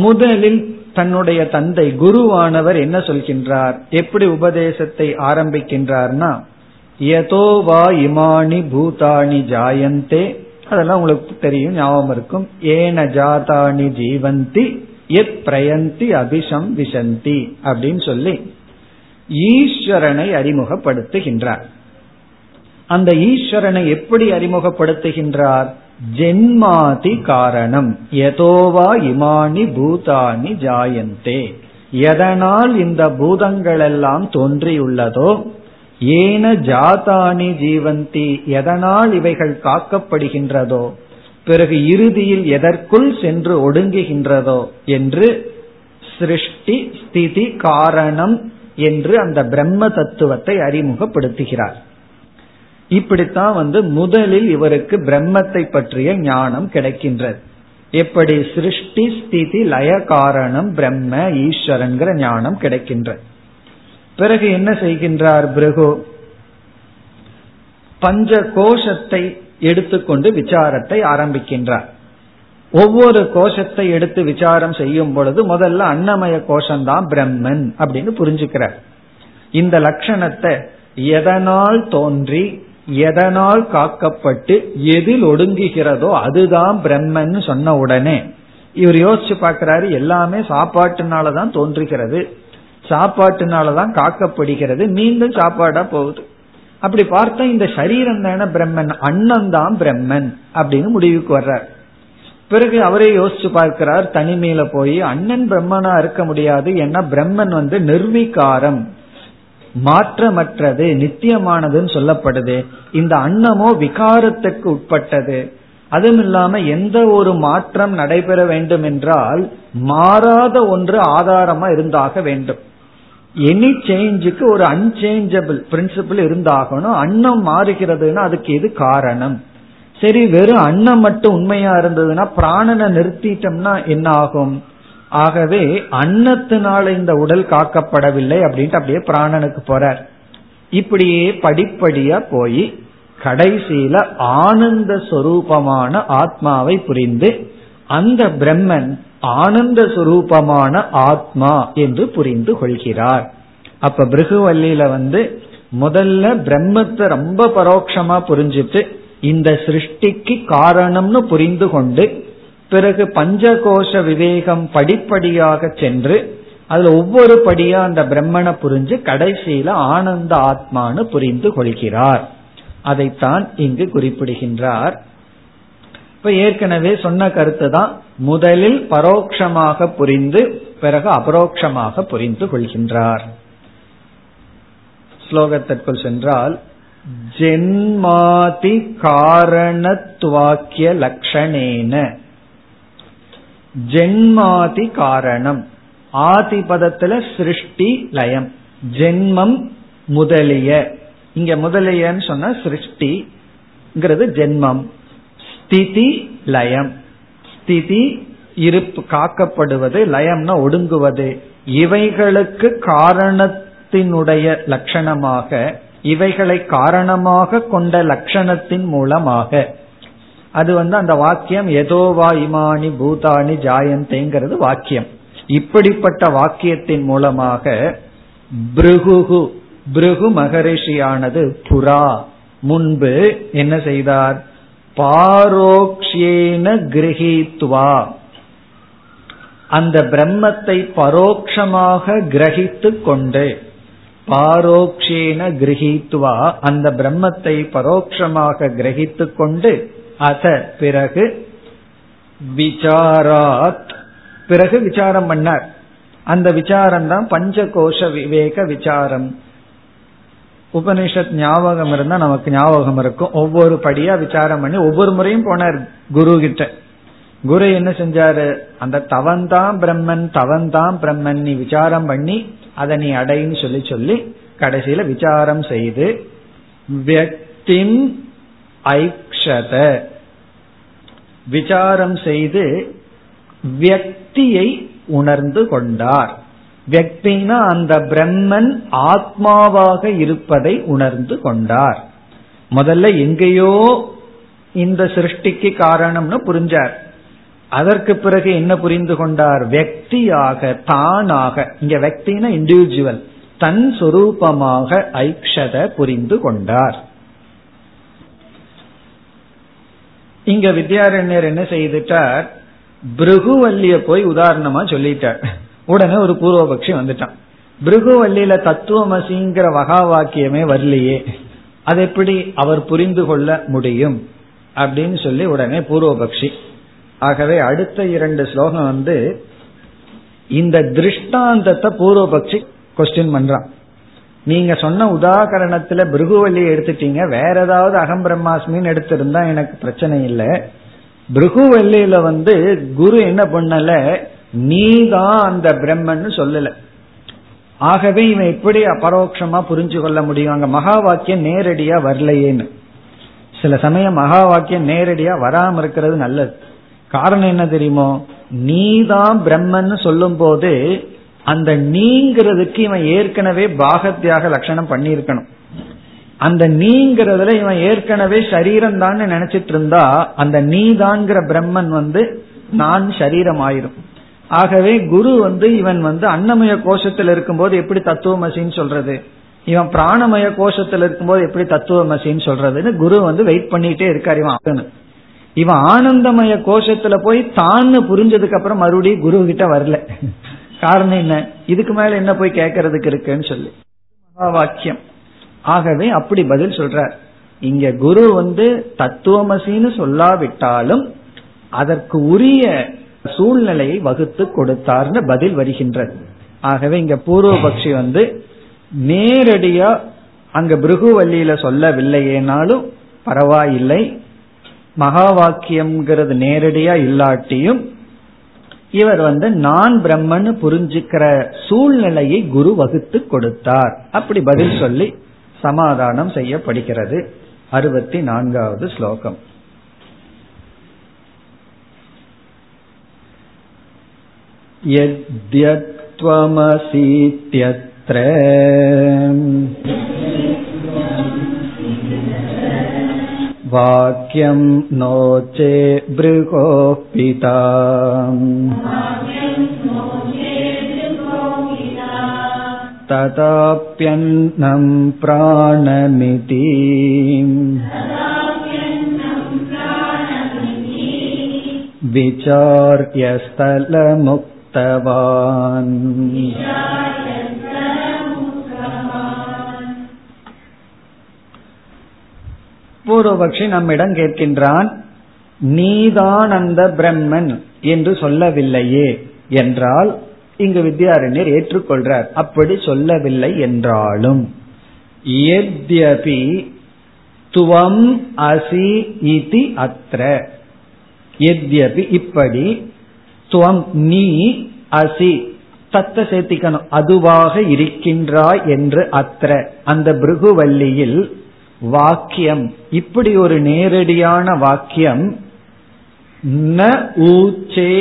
முதலில் தன்னுடைய தந்தை குருவானவர் என்ன சொல்கின்றார், எப்படி உபதேசத்தை ஆரம்பிக்கின்றார்னா, யதோ வா இமானி பூதானி ஜாயந்தே, அதெல்லாம் உங்களுக்கு தெரியும், ஞாபகம் இருக்கும், ஏன ஜாதானி ஜீவந்தி எத் பிரயந்தி அபிஷம் விசந்தி அப்படின்னு சொல்லி ஈஸ்வரனை அறிமுகப்படுத்துகின்றார். அந்த ஈஸ்வரனை எப்படி அறிமுகப்படுத்துகின்றார், ஜென்மாதி காரணம் யதோவா இமானி பூதானி ஜாயந்தே, எதனால் இந்த பூதங்கள் எல்லாம் தோன்றியுள்ளதோ, ஏன ஜாதானி ஜீவந்தி எதனால் இவைகள் காக்கப்படுகின்றதோ, பிறகு இறுதியில் எதற்குள் சென்று ஒடுங்குகின்றதோ என்று சிருஷ்டி ஸ்திதி காரணம் என்று அந்த பிரம்ம தத்துவத்தை அறிமுகப்படுத்துகிறார். இப்படித்தான் முதலில் இவருக்கு பிரம்மத்தை பற்றிய ஞானம் கிடைக்கின்றது. எப்படி சிருஷ்டி ஸ்திதி லய காரணம் பிரம்ம ஈஸ்வரன்கிற ஞானம் கிடைக்கின்றது. பிறகு என்ன செய்கின்றார் பிருகு? பஞ்ச கோஷத்தை எடுத்துக்கொண்டு விசாரத்தை ஆரம்பிக்கின்றார். ஒவ்வொரு கோஷத்தை எடுத்து விசாரம் செய்யும் பொழுது முதல்ல அன்னமய கோஷம்தான் பிரம்மன் அப்படின்னு புரிஞ்சுக்கிறார். இந்த லட்சணத்தை எதனால் தோன்றி எதனால் காக்கப்பட்டு எதில் ஒடுங்குகிறதோ அதுதான் பிரம்மன் சொன்ன உடனே இவர் யோசிச்சு பார்க்கிறாரு, எல்லாமே சாப்பாட்டுனாலதான் தோன்றுகிறது, சாப்பாட்டுனாலதான் காக்கப்படுகிறது, மீண்டும் சாப்பாடா போகுது. அப்படி பார்த்தா இந்த சரீரம் தானே பிரம்மன், அன்னம் தான் பிரம்மன் அப்படின்னு முடிவுக்கு வர்றார். பிறகு அவரே யோசிச்சு பார்க்கிறார், தனிமையில போய் அண்ணன் பிரம்மனா இருக்க முடியாது, ஏன்னா பிரம்மன் வந்து நிர்வீகாரம், மாற்றமற்றது, நித்தியமானதுன்னு சொல்லப்படுது. இந்த அன்னமோ விகாரத்துக்கு உட்பட்டது, அதுவும் இல்லாம எந்த ஒரு மாற்றம் நடைபெற வேண்டும் என்றால் மாறாத ஒன்று ஆதாரமா இருந்தாக வேண்டும். எனி சேஞ்சுக்கு ஒரு அன்சேஞ்சபிள் பிரின்சிபிள் இருந்தாகணும். அன்னம் மாறுகிறதுனா அதுக்கு எது காரணம்? சரி, வெறும் அன்னம் மட்டும் உண்மையா இருந்ததுன்னா பிராணனை நிறுத்திட்டோம்னா என்ன ஆகும்? ஆகவே அன்னத்தினால இந்த உடல் காக்கப்படவில்லை அப்படின்ட்டு அப்படியே பிராணனுக்கு போறார். இப்படியே படிப்படியா போய் கடைசியில ஆனந்த சொரூபமான ஆத்மாவை புரிந்து அந்த பிரம்மன் ஆனந்த சுரூபமான ஆத்மா என்று புரிந்து கொள்கிறார். அப்ப பிருகுவல்லியில வந்து முதல்ல பிரம்மத்தை ரொம்ப பரோட்சமா புரிஞ்சுட்டு இந்த சிருஷ்டிக்கு காரணம்னு புரிந்து கொண்டு பிறகு பஞ்சகோஷ விவேகம் படிப்படியாக சென்று அதுல ஒவ்வொரு படியா அந்த பிரம்மனை புரிஞ்சு கடைசியில ஆனந்த ஆத்மானு புரிந்து கொள்கிறார். அதைத்தான் இங்கு குறிப்பிடுகின்றார். இப்ப ஏற்கனவே சொன்ன கருத்து தான், முதலில் பரோட்சமாக புரிந்து பிறகு அபரோக்ஷமாக புரிந்து கொள்கின்றார். ஸ்லோகத்திற்குள் சென்றால், ஜென்மாதி காரணத்வாக்கிய லக்ஷணேன, ஜென்மாதி காரணம், ஆதிபதத்துல சிருஷ்டி லயம், ஜென்மம் முதலிய, இங்க முதலியன்னு சொன்ன சிருஷ்டிங்கிறது ஜென்மம், ஸ்திதி லயம், ஸ்திதி இருப்பு காக்கப்படுவது, லயம்னா ஒடுங்குவது, இவைகளுக்கு காரணத்தினுடைய லட்சணமாக, இவைகளை காரணமாக கொண்ட லட்சணத்தின் மூலமாக, அது வந்து அந்த வாக்கியம் எதோவா இமானி பூதானி ஜாயந்தேங்கிறது வாக்கியம். இப்படிப்பட்ட வாக்கியத்தின் மூலமாக பிருகு பிருகு மகரிஷியானது புரா முன்பு என்ன செய்தார்? பாரோக்ஷேன கிரகித்வா, அந்த பிரம்மத்தை பரோக்ஷமாக கிரகித்து கொண்டு, பாரோக்ஷேன கிரகித்வா, அந்த பிரம்மத்தை பரோக்ஷமாக கிரகித்து கொண்டு, அத பிறகு விசாராத், பிறகு விசாரம் பண்ணார். அந்த விசாரம் தான் பஞ்சகோஷ விவேக விசாரம். உபனிஷத் ஞாபகம் இருந்தா நமக்கு ஞாபகம் இருக்கும். ஒவ்வொரு படியா விசாரம் பண்ணி ஒவ்வொரு முறையும் போனார் குரு கிட்ட. குரு என்ன செஞ்சாரு? அந்த தவன்தான் பிரம்மன், தவன்தான் பிரம்மன், நீ விசாரம் பண்ணி அதை நீ அடைன்னு சொல்லி சொல்லி கடைசியில விசாரம் செய்து வியக்திம் ஐக்ஷத, விசாரம் செய்து வியக்தியை உணர்ந்து கொண்டார். வியக்தினா அந்த பிரம்மன் ஆத்மாவாக இருப்பதை உணர்ந்து கொண்டார். முதல்ல எங்கேயோ இந்த சிருஷ்டிக்கு காரணம்னு புரிஞ்சார். அதற்கு பிறகு என்ன புரிந்து கொண்டார்? வியக்தியாக, தானாக, இங்க வியக்தினா இண்டிவிஜுவல், தன் சொரூபமாக ஐக்ஷத புரிந்து கொண்டார். இங்க வித்யாரண்யர் என்ன செய்துட்டார்? பிருகுவல்லிய போய் உதாரணமா சொல்லிட்டார். உடனே ஒரு பூர்வபக்ஷி வந்துட்டான், பிருகுவல்லியில தத்துவமசிங்கிற வகா வாக்கியமே வரலையே, அது எப்படி அவர் புரிந்து கொள்ள முடியும் அப்படின்னு சொல்லி உடனே பூர்வபக்ஷி. ஆகவே அடுத்த 2 ஸ்லோகம் வந்து இந்த திருஷ்டாந்தத்தை பூர்வபக்ஷி கொஸ்டின் பண்றான். நீங்க சொன்ன உதாரணத்துல பிருகுவல்லியை எடுத்துட்டீங்க, வேற ஏதாவது அகம் பிரம்மாஸ்மின்னு எடுத்திருந்தா எனக்கு பிரச்சனை இல்லை. பிருகுவல்லியில வந்து குரு என்ன பண்ணல, நீதான் அந்த பிரம்மன்னு சொல்லல. ஆகவே இவன் எப்படி அபரோக்ஷமா புரிஞ்சு கொள்ள முடியும்? அங்க மகா வாக்கியம் நேரடியா வரலையேன்னு. சில சமயம் மகா வாக்கியம் நேரடியா வராம இருக்கிறது நல்லது. காரணம் என்ன தெரியுமோ? நீதான் பிரம்மன்னு சொல்லும் போது அந்த நீங்கிறதுக்கு இவன் ஏற்கனவே பாகத்தியாக லட்சணம் பண்ணியிருக்கணும். அந்த நீங்கிறதுல இவன் ஏற்கனவே சரீரம் தான் நினைச்சிட்டு இருந்தா அந்த நீ தான்ங்கிற பிரம்மன் வந்து நான் சரீரம் ஆயிரும். ஆகவே குரு வந்து இவன் வந்து அன்னமய கோஷத்தில் இருக்கும்போது எப்படி தத்துவமசின்னு சொல்றது, இவன் பிராணமய கோஷத்தில் இருக்கும்போது எப்படி தத்துவமசின்னு சொல்றதுன்னு குரு வந்து வெயிட் பண்ணிட்டே இருக்காரு. இவன் ஆனந்தமய கோஷத்துல போய் தான்னு புரிஞ்சதுக்கு அப்புறம் மறுபடியும் குரு கிட்ட வரல. காரணம் என்ன, இதுக்கு மேல என்ன போய் கேட்கறதுக்கு இருக்குன்னு சொல்லி வாக்கியம். ஆகவே அப்படி பதில் சொல்ற. இங்க குரு வந்து தத்துவமசின்னு சொல்லாவிட்டாலும் அதற்கு உரிய சூழ்நிலையை வகுத்து கொடுத்தார்னு பதில் வருகின்றது. ஆகவே இங்க பூர்வபக்ஷி வந்து நேரடியா அங்க பிருகுவல்லியில சொல்லவில்லையேனாலும் பரவாயில்லை, மகா வாக்கியம்ங்கிறது நேரடியா இல்லாட்டியும் இவர் வந்து நான் பிரம்மன்னு புரிஞ்சுக்கிற சூழ்நிலையை குரு வகுத்து கொடுத்தார் அப்படி பதில் சொல்லி சமாதானம் செய்யப்படுகிறது. 64வது ஸ்லோகம். யத்யத்வமசீத்யத்ர வாக்யம் நோச்சே ப்ருகோபிதாம் ததாப்யன்னம் பிராணமிதி. விசார்யஸ்தலமுக்தவான். பூர்வபக்ஷி நம்மிடம் கேட்கின்றான், நீதான் அந்த பிரம்மன் என்று சொல்லவில்லையே என்றால், இங்கு வித்யாரண்யர் ஏற்றுக்கொள்றார் அப்படி சொல்லவில்லை என்றாலும் யத்யபி துவம் அசி இதி அத்ர, யத்யபி இப்படி, துவம் நீ, அசி தத்த சேர்த்திக்கணும் அதுவாக இருக்கின்றாய் என்று, அத்ர அந்த பிருகுவல்லியில் வாக்கியம் இப்படி ஒரு நேரடியான வாக்கியம் ந ஊச்சே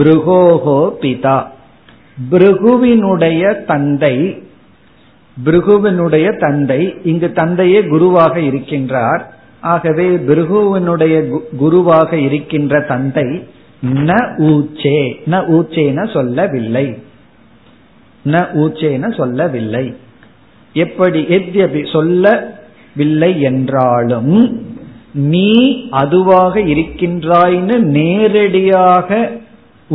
ப்ருகோஹோ பிதா, பிருகுவினுடைய தந்தை, பிருகுவினுடைய தந்தை, இங்கு தந்தையே குருவாக இருக்கின்றார். ஆகவே பிருகுவினுடைய குருவாக இருக்கின்ற தந்தை ந ஊச்சே, ந ஊச்சேன சொல்லவில்லை, ந ஊச்சேன சொல்லவில்லை. எப்படி, எத்யபி சொல்லவில்லை என்றாலும் நீ அதுவாக இருக்கின்றாய்னு நேரடியாக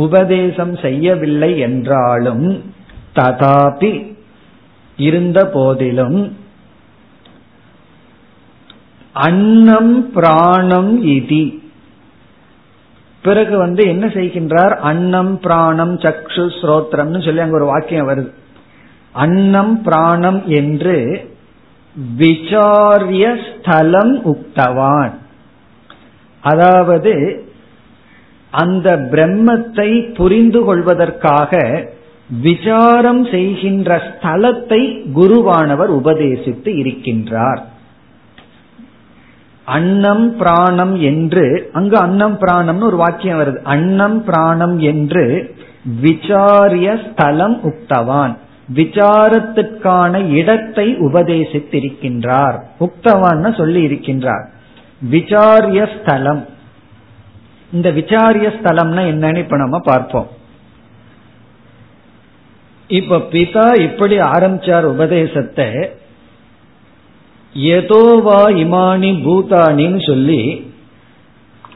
உபதேசம் செய்யவில்லை என்றாலும் ததாபி இருந்த போதிலும் அன்னம் பிராணம் இதி. பிறகு வந்து என்ன செய்கின்றார், அன்னம் பிராணம் சக்ஷு ஸ்ரோத்ரம்னு சொல்லி அங்க ஒரு வாக்கியம் வருது. அன்னம் பிராணம் என்று விசாரிய ஸ்தலம் உக்தவான், அதாவது அந்த பிரம்மத்தை புரிந்து கொள்வதற்காக விசாரம் செய்கின்ற ஸ்தலத்தை குருவானவர் உபதேசித்து இருக்கின்றார். அன்னம் பிராணம் என்று அங்கு அன்னம் பிராணம்னு ஒரு வாக்கியம் வருது. அன்னம் பிராணம் என்று விசாரிய ஸ்தலம் உக்தவான், விசாரத்திற்கான இடத்தை உபதேசித்திருக்கின்றார். உக்தவான்னு சொல்லி இருக்கின்றார். விசாரிய ஸ்தலம், இந்த விசாரிய ஸ்தலம்னா என்னன்னு இப்ப நம்ம பார்ப்போம். இப்ப பிதா இப்படி ஆரம்பிச்சார் உபதேசத்தை, யதோவா இமானி பூதானின்னு சொல்லி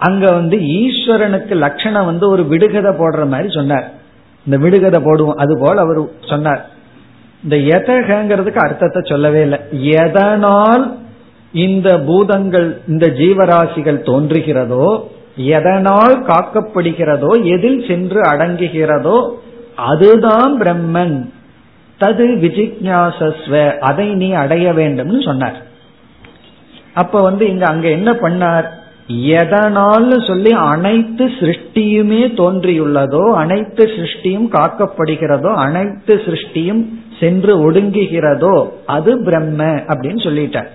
அங்க வந்து ஈஸ்வரனுக்கு லட்சணம் வந்து ஒரு விடுகதை போடுற மாதிரி சொன்னார். இந்த விடுகதை போடுவோம் அது போல அவர் சொன்னார். இந்த யதகங்கிறதுக்கு அர்த்தத்தை சொல்லவே இல்லை. எதனால் இந்த பூதங்கள் இந்த ஜீவராசிகள் தோன்றுகிறதோ, எதனால் காக்கப்படுகிறதோ, எதில் சென்று அடங்குகிறதோ அதுதான் பிரம்மன். தது விஜிக்ஞாசஸ்வ, அதை நீ அடைய வேண்டும்னு சொன்னார். அப்ப வந்து இங்க அங்க என்ன பண்ணார், எதனால் சொல்லி அனைத்து சிருஷ்டியுமே தோன்றியுள்ளதோ, அனைத்து சிருஷ்டியும் காக்கப்படுகிறதோ, அனைத்து சிருஷ்டியும் சென்று ஒடுங்குகிறதோ அது பிரம்ம அப்படின்னு சொல்லிட்டார்.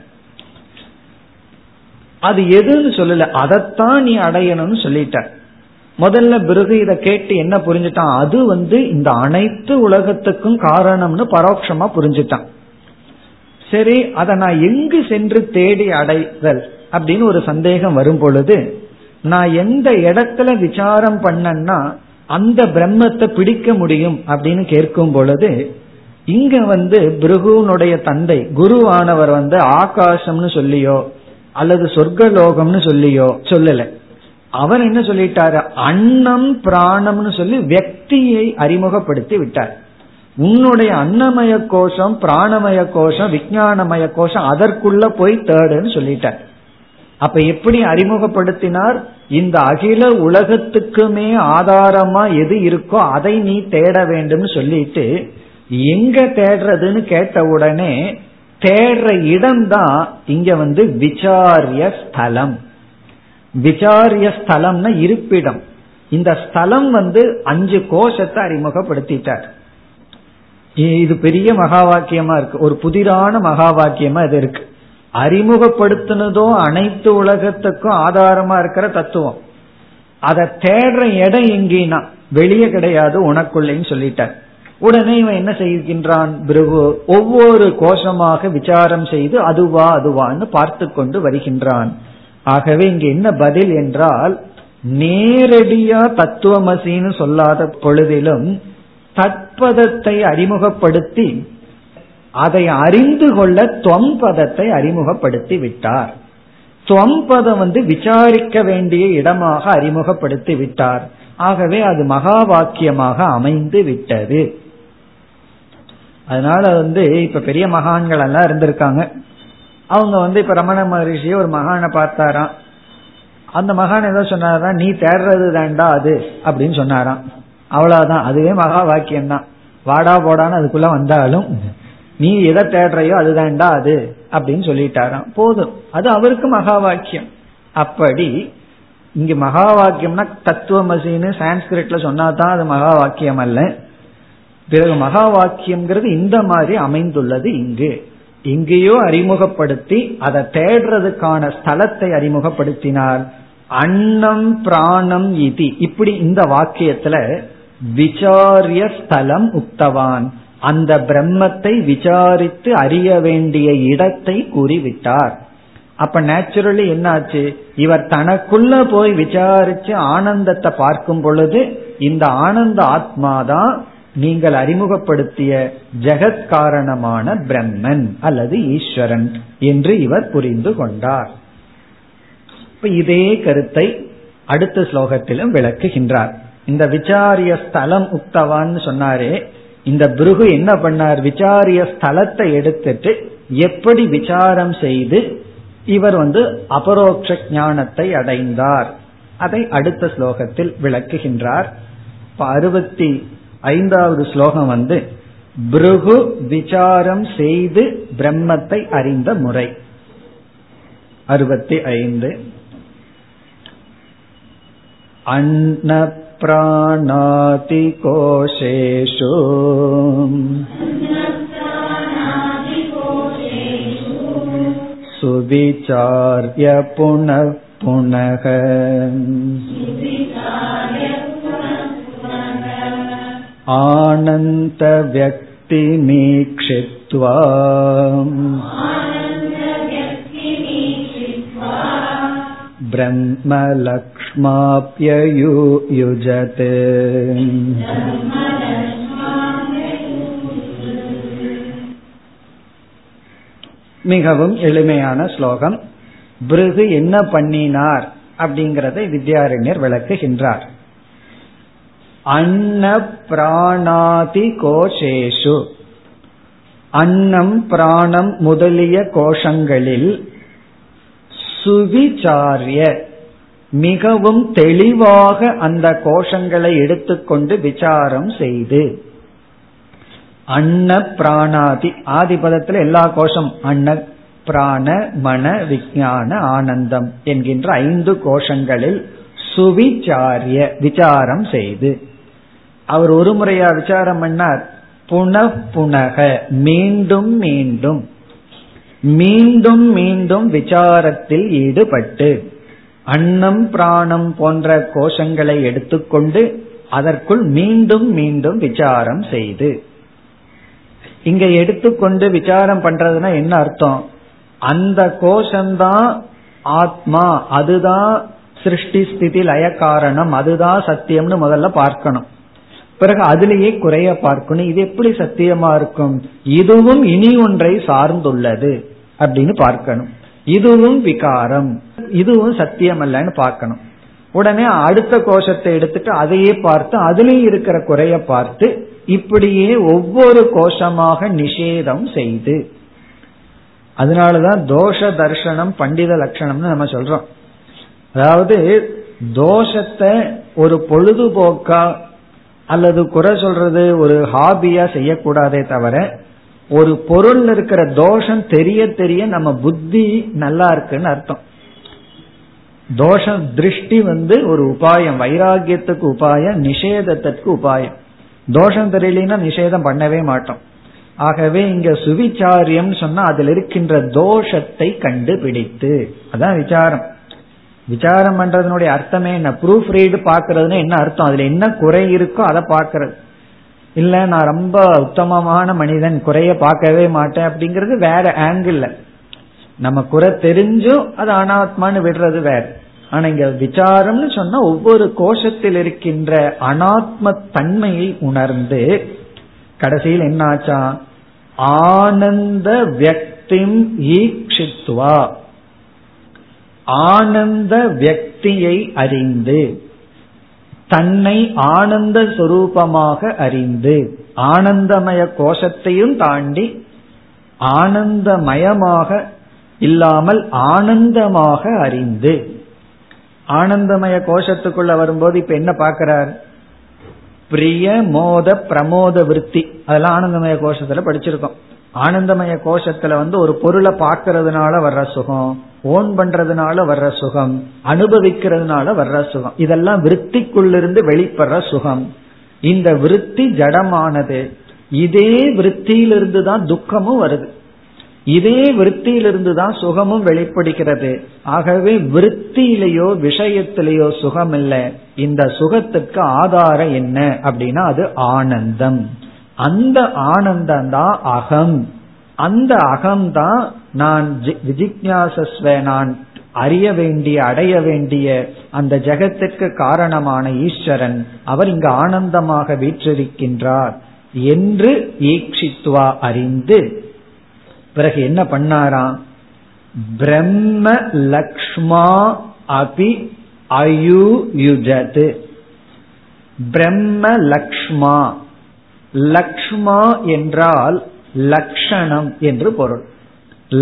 அது எதுன்னு சொல்லல, அதைத்தான் நீ அடையணும்னு சொல்லிட்டார். முதல்ல பிறகு இதை கேட்டு என்ன புரிஞ்சுட்டான், அது இந்த அனைத்து உலகத்துக்கும் காரணம்னு பரோட்சமா புரிஞ்சுட்டான். சரி, அதை நான் எங்கு சென்று தேடி அடைதல் அப்படின்னு ஒரு சந்தேகம் வரும் பொழுது, நான் எந்த இடத்துல விசாரம் பண்ணன்னா அந்த பிரம்மத்தை பிடிக்க முடியும் அப்படின்னு கேட்கும் பொழுது, இங்க பிருகுனுடைய தந்தை குருவானவர் ஆகாசம்னு சொல்லியோ அல்லது சொர்க்கலோகம்னு சொல்லியோ சொல்லல. அவர் என்ன சொல்லிட்டாரு, அன்னம் பிராணம்னு சொல்லி வியக்தியை அறிமுகப்படுத்தி விட்டார். உன்னுடைய அன்னமய கோஷம், பிராணமய கோஷம், விஞ்ஞானமய கோஷம், அதற்குள்ள போய் தேடுன்னு சொல்லிட்டார். அப்ப எப்படி அறிமுகப்படுத்தினார், இந்த அகில உலகத்துக்குமே ஆதாரமா எது இருக்கோ அதை நீ தேட வேண்டும் சொல்லிட்டு, எங்க தேடுறதுன்னு கேட்ட உடனே தேடுற இடம்தான் இங்க விசாரிய ஸ்தலம். விசாரிய ஸ்தலம்னா இருப்பிடம். இந்த ஸ்தலம் 5 கோஷத்தை அறிமுகப்படுத்திட்டார். இது பெரிய மகா வாக்கியமா இருக்கு, ஒரு புதிரான மகா வாக்கியமா இது இருக்கு. அறிமுகப்படுத்தினதோ அனைத்து உலகத்துக்கும் ஆதாரமா இருக்கிற தத்துவம், அதை தேடுற இடம் எங்கினா வெளியே கிடையாது, உனக்குள்ளேன்னு சொல்லிட்டார். உடனே இவன் என்ன செய்கின்றான், பிருகு ஒவ்வொரு கோஷமாக விசாரம் செய்து அதுவா அதுவான்னு பார்த்து கொண்டு வருகின்றான். ஆகவே இங்க என்ன பதில் என்றால், நேரடியா தத்துவமசின்னு சொல்லாத பொழுதிலும் தத்பதத்தை அறிமுகப்படுத்தி அதை அறிந்து கொள்ள தொம்பதத்தை அறிமுகப்படுத்தி விட்டார். தொம்பதம் விசாரிக்க வேண்டிய இடமாக அறிமுகப்படுத்தி விட்டார். ஆகவே அது மகா வாக்கியமாக அமைந்து விட்டது. அதனால இப்ப பெரிய மகான்கள் எல்லாம் இருந்திருக்காங்க. அவங்க இப்ப ரமண மகரிஷிய ஒரு மகானை பார்த்தாராம். அந்த மகான் ஏதோ சொன்னாராம், நீ தேடுறது தாண்டா அது அப்படின்னு சொன்னாராம். அவ்வளவுதான், அதுவே மகா வாக்கியம் தான். வாடா போடான்னு அதுக்குள்ள வந்தாலும் நீ எதை தேடுறையோ அதுதான்டா அது அப்படின்னு சொல்லிட்டாராம். போதும், அது அவருக்கு மகா வாக்கியம். அப்படி இங்க மகா வாக்கியம்னா தத்துவமசின்னு சான்ஸ்கிரிட்ல சொன்னாதான் அது மகா வாக்கியம் அல்ல. பிறகு மகா வாக்கியம்ங்கிறது இந்த மாதிரி அமைந்துள்ளது. இங்கு இங்கேயோ அறிமுகப்படுத்தி அதை தேடுறதுக்கான ஸ்தலத்தை அறிமுகப்படுத்தினார். அன்னம் பிராணம் இதி, இப்படி இந்த வாக்கியத்துல விசாரிய ஸ்தலம் உக்தவான், அந்த பிரம்மத்தை விசாரித்து அறிய வேண்டிய இடத்தை கூறிவிட்டார். அப்ப நேச்சுரலி என்னாச்சு, இவர் தனக்குள்ள போய் விசாரிச்சு ஆனந்தத்தை பார்க்கும் பொழுது இந்த ஆனந்த ஆத்மாதான் நீங்கள் அறிமுகப்படுத்திய ஜெகத் காரணமான பிரம்மன் அல்லது ஈஸ்வரன் என்று இவர் புரிந்து கொண்டார். இப்ப இதே கருத்தை அடுத்த ஸ்லோகத்திலும் விளக்குகின்றார். இந்த விசாரிய ஸ்தலம் உக்தவான்னு சொன்னாரே, இந்த பிருகு என்ன பண்ணார், விசாரிய ஸ்தலத்தை எடுத்துட்டு எப்படி விசாரம் செய்து இவர் அபரோக்ஷ ஞானத்தை அடைந்தார், அதை அடுத்த ஸ்லோகத்தில் விளக்குகின்றார். 65வது ஸ்லோகம் பிருகு விசாரம் செய்து பிரம்மத்தை அறிந்த முறை. 65 பிராணாதி கோஷேஷு சுவிசார்ய புனః புனః. ஆனந்த வ்யக்திமீக்ஷித்வா பிரம்ம லக்ஷ்மாப்யயுஜதே. மிகவும் எளிமையான ஸ்லோகம். பிறகு என்ன பண்ணினார் அப்படிங்கறதை வித்யாரண்யர் விளக்குகின்றார். அன்ன பிராணாதி கோஷேஷு, அன்னம் பிராணம் முதலிய கோஷங்களில் சுவிசாரிய மிகவும் தெளிவாக அந்த கோஷங்களை எடுத்துக்கொண்டு விசாரம் செய்து. அன்ன பிராணாதி ஆதிபதத்தில் எல்லா கோஷம், அன்ன பிராண மன விஞ்ஞான ஆனந்தம் என்கின்ற 5 கோஷங்களில் சுவிசாரிய விசாரம் செய்து. அவர் ஒரு முறையா விசாரம் பண்ணார், புனப் புனக மீண்டும் மீண்டும் மீண்டும் மீண்டும் விசாரத்தில் ஈடுபட்டு. அன்னம் பிராணம் போன்ற கோஷங்களை எடுத்துக்கொண்டு அதற்குள் மீண்டும் மீண்டும் விசாரம் செய்து, இங்க எடுத்துக்கொண்டு விசாரம் பண்றதுன்னா என்ன அர்த்தம்? அந்த கோஷம்தான் ஆத்மா, அதுதான் சிருஷ்டி ஸ்திதி லய காரணம், அதுதான் சத்தியம்னு முதல்ல பார்க்கணும். பிறகு அதுலேயே குறைய பார்க்கணும், இது எப்படி சத்தியமா இருக்கும், இதுவும் இனி ஒன்றை சார்ந்துள்ளது அப்படின்னு பார்க்கணும், இதுவும் விகாரம் இதுவும் சத்தியம் அல்லன்னு பார்க்கணும். உடனே அடுத்த கோஷத்தை எடுத்துட்டு அதையே பார்த்து அதுலேயும் இருக்கிற குறைய பார்த்து இப்படியே ஒவ்வொரு கோஷமாக நிஷேதம் செய்து, அதனாலதான் தோஷ தர்சனம் பண்டித லட்சணம்னு நம்ம சொல்றோம். அதாவது தோஷத்தை ஒரு பொழுதுபோக்கா அல்லது குறை சொல்றது ஒரு ஹாபியா செய்யக்கூடாதே தவிர, ஒரு பொருள் இருக்கிற தோஷம் தெரிய தெரிய நம்ம புத்தி நல்லா இருக்குன்னு அர்த்தம். தோஷம் திருஷ்டி ஒரு உபாயம், வைராகியத்துக்கு உபாயம், நிஷேதத்திற்கு உபாயம். தோஷம் தெரியலன்னா நிஷேதம் பண்ணவே மாட்டோம். ஆகவே இங்க சுவிச்சாரியம் சொன்னா அதுல இருக்கின்ற தோஷத்தை கண்டுபிடித்து, அதான் விசாரம். விசாரம் பண்றதுனுடைய அர்த்தமே என்ன? ப்ரூஃப் ரீடு பாக்குறதுன்னு என்ன அர்த்தம்? அதுல என்ன குறை இருக்கோ அதை பாக்குறது. இல்ல நான் ரொம்ப உத்தமமான மனிதன், குறைய பார்க்கவே மாட்டேன் அப்படிங்கறது வேற ஆங்கிள். நம்ம குறை தெரிஞ்சும் அது அனாத்மான்னு விடுறது வேற. ஆனா இங்க விசாரம்னு சொன்னா ஒவ்வொரு கோஷத்தில் இருக்கின்ற அனாத்ம தன்மையை உணர்ந்து கடைசியில் என்ன ஆச்சா, ஆனந்த வியக்திம் ஈக்ஷித்வா, ஆனந்த வியக்தியை அறிந்து, தன்னை ஆனந்த சொரூபமாக அறிந்து, ஆனந்தமய கோஷத்தையும் தாண்டி ஆனந்தமயமாக இல்லாமல் ஆனந்தமாக அறிந்து. ஆனந்தமய கோஷத்துக்குள்ள வரும்போது இப்ப என்ன பார்க்கிறார்? பிரிய மோத பிரமோத விருத்தி, அதெல்லாம் ஆனந்தமய கோஷத்துல படிச்சிருக்கோம். ஆனந்தமய கோஷத்துல ஒரு பொருளை பார்க்கறதுனால வர்ற சுகம், ஓன் பண்றதுனால வர்ற சுகம், அனுபவிக்கிறதுனால வர்ற சுகம், இதெல்லாம் விருத்திக்குள்ளிருந்து வெளிப்படுற சுகம். இந்த விருத்தி ஜடமானது. இதே விருத்தியிலிருந்து தான் துக்கமும் வருது, இதே விருத்தியிலிருந்து தான் சுகமும் வெளிப்படுகிறது. ஆகவே விருத்தியிலேயோ விஷயத்திலேயோ சுகம் இல்லை. இந்த சுகத்துக்கு ஆதாரம் என்ன அப்படின்னா அது ஆனந்தம். அந்த ஆனந்தம் தான் அகம். அந்த அகம்தான் நான் விஜிக்யாசஸ்வே, நான் அறிய வேண்டிய அடைய வேண்டிய அந்த ஜெகத்திற்கு காரணமான ஈஸ்வரன், அவர் இங்கு ஆனந்தமாக வீற்றிருக்கின்றார் என்று ஈக்ஷித்வா அறிந்து, பிறகு என்ன பண்ணாராம்? பிரம்ம லக்ஷ்மா அபி அயுயுஜது. பிரம்ம லக்ஷ்மா, லக்ஷ்மா என்றால் லக்ஷணம் என்று பொருள்.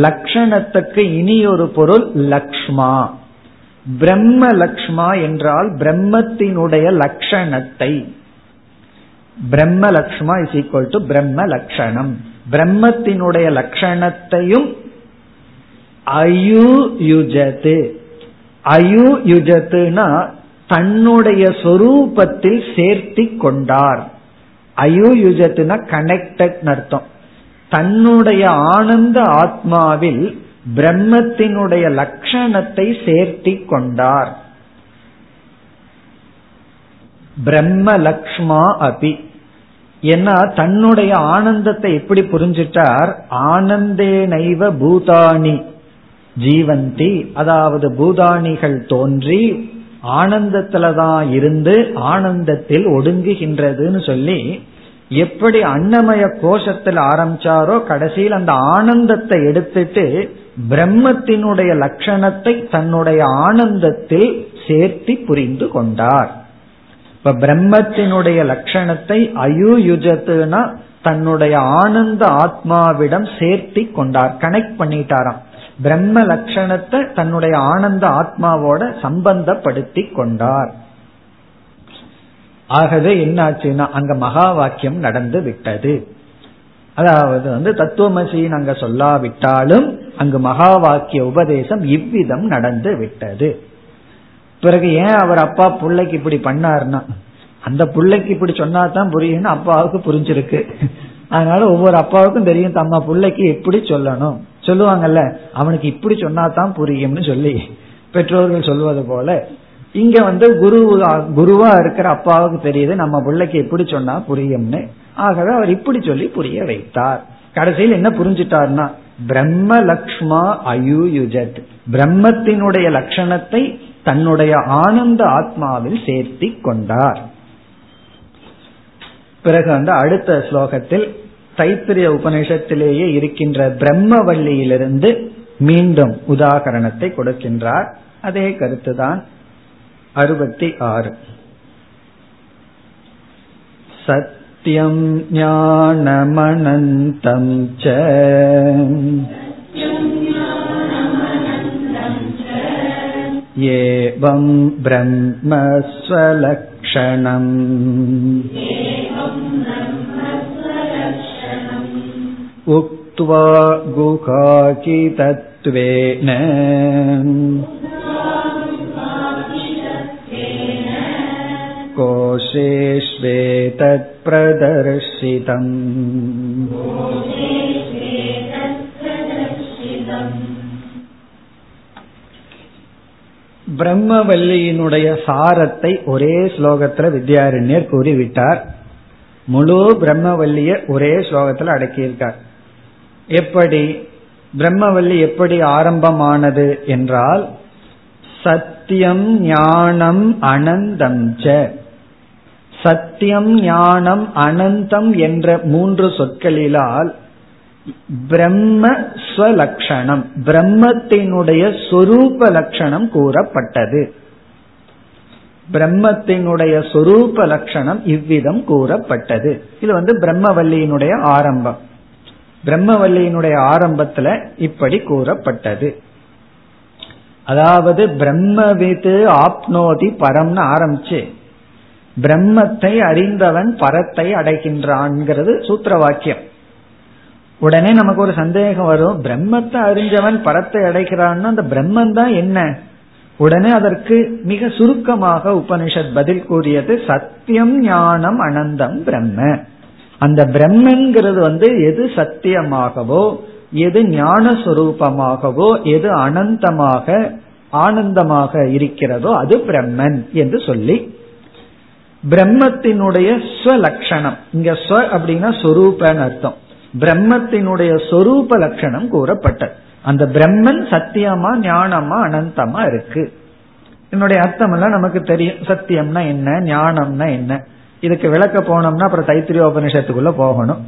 லக்ஷணத்துக்கு இனி ஒரு பொருள் லக்ஷ்மா. பிரம்ம லக்ஷ்மா என்றால் பிரம்மத்தினுடைய லக்ஷணத்தை. பிரம்ம லக்ஷ்மா இஸ் ஈக்வல் டு பிரம்ம லக்ஷணம். பிரம்மத்தினுடைய லக்ஷணத்தையும் அயுயுஜது. அயுயுஜதுனா தன்னுடைய சொரூபத்தில் சேர்த்தி கொண்டார். அயுயுஜத்துனா கனெக்டட் அர்த்தம். தன்னுடைய ஆனந்த ஆத்மாவில் பிரம்மத்தினுடைய லட்சணத்தை சேர்த்தி கொண்டார். பிரம்ம லக்ஷ்மா அபி, ஏன்னா தன்னுடைய ஆனந்தத்தை எப்படி புரிஞ்சிட்டார்? ஆனந்தேனைவ பூதானி ஜீவந்தி, அதாவது பூதானிகள் தோன்றி ஆனந்தத்துலதான் இருந்து ஆனந்தத்தில் ஒடுங்குகின்றதுன்னு சொல்லி, எப்படி அன்னமய கோஷத்தில் ஆரம்பிச்சாரோ கடைசியில் அந்த ஆனந்தத்தை எடுத்துட்டு பிரம்மத்தினுடைய லட்சணத்தை தன்னுடைய ஆனந்தத்தில் சேர்த்தி புரிந்து கொண்டார். இப்ப பிரம்மத்தினுடைய லட்சணத்தை அயுயுஜத்துனா தன்னுடைய ஆனந்த ஆத்மாவிடம் சேர்த்தி கொண்டார், கனெக்ட் பண்ணிட்டாராம். பிரம்ம லட்சணத்தை தன்னுடைய ஆனந்த ஆத்மாவோட சம்பந்தப்படுத்தி கொண்டார். ஆகவே என்னாச்சுன்னா அங்க மகா வாக்கியம் நடந்து விட்டது. அதாவது தத்துவமசின்னு அங்க சொல்லாவிட்டாலும் அங்கு மகா வாக்கிய உபதேசம் இவ்விதம் நடந்து விட்டது. பிறகு ஏன் அவர் அப்பா பிள்ளைக்கு இப்படி பண்ணாருன்னா, அந்த பிள்ளைக்கு இப்படி சொன்னாதான் புரியும்னு அப்பாவுக்கு புரிஞ்சிருக்கு. அதனால ஒவ்வொரு அப்பாவுக்கும் தெரியும் தம்மா பிள்ளைக்கு எப்படி சொல்லணும். சொல்லுவாங்கல்ல, அவனுக்கு இப்படி சொன்னாதான் புரியும்னு சொல்லி பெற்றோர்கள் சொல்வது போல இங்க வந்து குருவா இருக்கிற அப்பாவுக்கு தெரியுது நம்ம பிள்ளைக்கு எப்படி சொன்னா புரியும்னு. ஆகவே அவர் இப்படி சொல்லி புரிய வைத்தார். கடைசியில் என்ன புரிஞ்சுட்டார்னா பிரம்ம லக்ஷ்மா அயுயுஜத், பிரம்மத்தினுடைய லட்சணத்தை தன்னுடைய ஆனந்த ஆத்மாவில் சேர்த்தி கொண்டார். பிறகு வந்து அடுத்த ஸ்லோகத்தில் தைத்திரிய உபநிஷத்திலேயே இருக்கின்ற பிரம்மவல்லியிலிருந்து மீண்டும் உதாகரணத்தை கொடுக்கின்றார். அதே கருத்துதான். 66 சத்யம் ஞானமனந்தம் ச ஏவம் பிரம்ம ஸ்வலக்ஷணம். உக்த்வா குகாகி தத்வேன கோஷேஷ்வே தத் பிரதர்ஷிதம். பிரம்மவல்லியினுடைய சாரத்தை ஒரே ஸ்லோகத்துல வித்யாரண்யர் கூறிவிட்டார். முழு பிரம்மவல்லிய ஒரே ஸ்லோகத்துல அடக்கியிருக்கார். எப்படி பிரம்மவல்லி எப்படி ஆரம்பமானது என்றால் சத்தியம் ஞானம் அனந்தம் ச. சத்தியம் ஞானம் அனந்தம் என்ற மூன்று சொற்களிலால் பிரம்ம ஸ்வலக்ஷணம், பிரம்மத்தினுடைய சொரூப லட்சணம் கூறப்பட்டது. பிரம்மத்தினுடைய சொரூப லட்சணம் இவ்விதம் கூறப்பட்டது. இது வந்து பிரம்மவல்லியினுடைய ஆரம்பம். பிரம்மவல்லியினுடைய ஆரம்பத்துல இப்படி கூறப்பட்டது. அதாவது பிரம்மவிது ஆப்னோதி பரம்னு ஆரம்பிச்சு பிரம்மத்தை அறிந்தவன் பரத்தை அடைகின்றான் சூத்திர வாக்கியம். உடனே நமக்கு ஒரு சந்தேகம் வரும், பிரம்மத்தை அறிஞ்சவன் பரத்தை அடைகிறான்னா அந்த பிரம்மம் தான் என்ன? உடனே அதற்கு மிக சுருக்கமாக உபனிஷத் பதில் கூறியது சத்தியம் ஞானம் அனந்தம் பிரம்ம. அந்த பிரம்மங்கிறது வந்து எது சத்தியமாகவோ எது ஞான சொரூபமாகவோ எது அனந்தமாக ஆனந்தமாக இருக்கிறதோ அது பிரம்மன் என்று சொல்லி பிரம்மத்தினுடைய ஸ்வலக்ஷணம், இங்க ஸ்வ அப்படின்னா சொரூபன்னு அர்த்தம், பிரம்மத்தினுடைய சொரூப லட்சணம் கூறப்பட்டது. அந்த பிரம்மன் சத்தியமா ஞானமா அனந்தமா இருக்கு. என்னுடைய அர்த்தம் எல்லாம் நமக்கு தெரியும். சத்தியம்னா என்ன, ஞானம்னா என்ன, இதுக்கு விளக்க போனோம்னா அப்புறம் தைத்திரியோபனிஷத்துக்குள்ள போகணும்,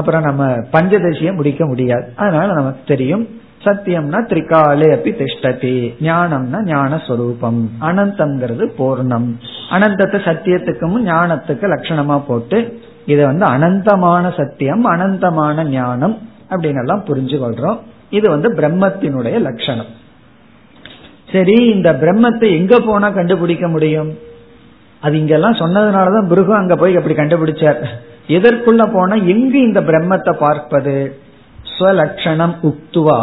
அப்புறம் நம்ம பஞ்சதசியை முடிக்க முடியாது. அதனால நமக்கு தெரியும் சத்தியம்னா திரிகாலே அப்படி திஷ்டதி, ஞானம்னா ஞானஸ்வரூபம், அனந்தம்ங்கிறது பூர்ணம். அனந்தத்தை சத்தியத்துக்கும் ஞானத்துக்கு லட்சணமா போட்டு இது வந்து அனந்தமான சத்தியம் அனந்தமான ஞானம் அப்படின்னு எல்லாம் புரிஞ்சு கொள்றோம். இது வந்து பிரம்மத்தினுடைய லட்சணம். சரி, இந்த பிரம்மத்தை எங்க போனா கண்டுபிடிக்க முடியும்? அது இங்கெல்லாம் சொன்னதுனாலதான் பிருகு அங்க போய் அப்படி கண்டுபிடிச்சார். எதற்குள்ள போனா எங்கு இந்த பிரம்மத்தை பார்ப்பது? ஸ்வலக்ஷணம் உக்துவா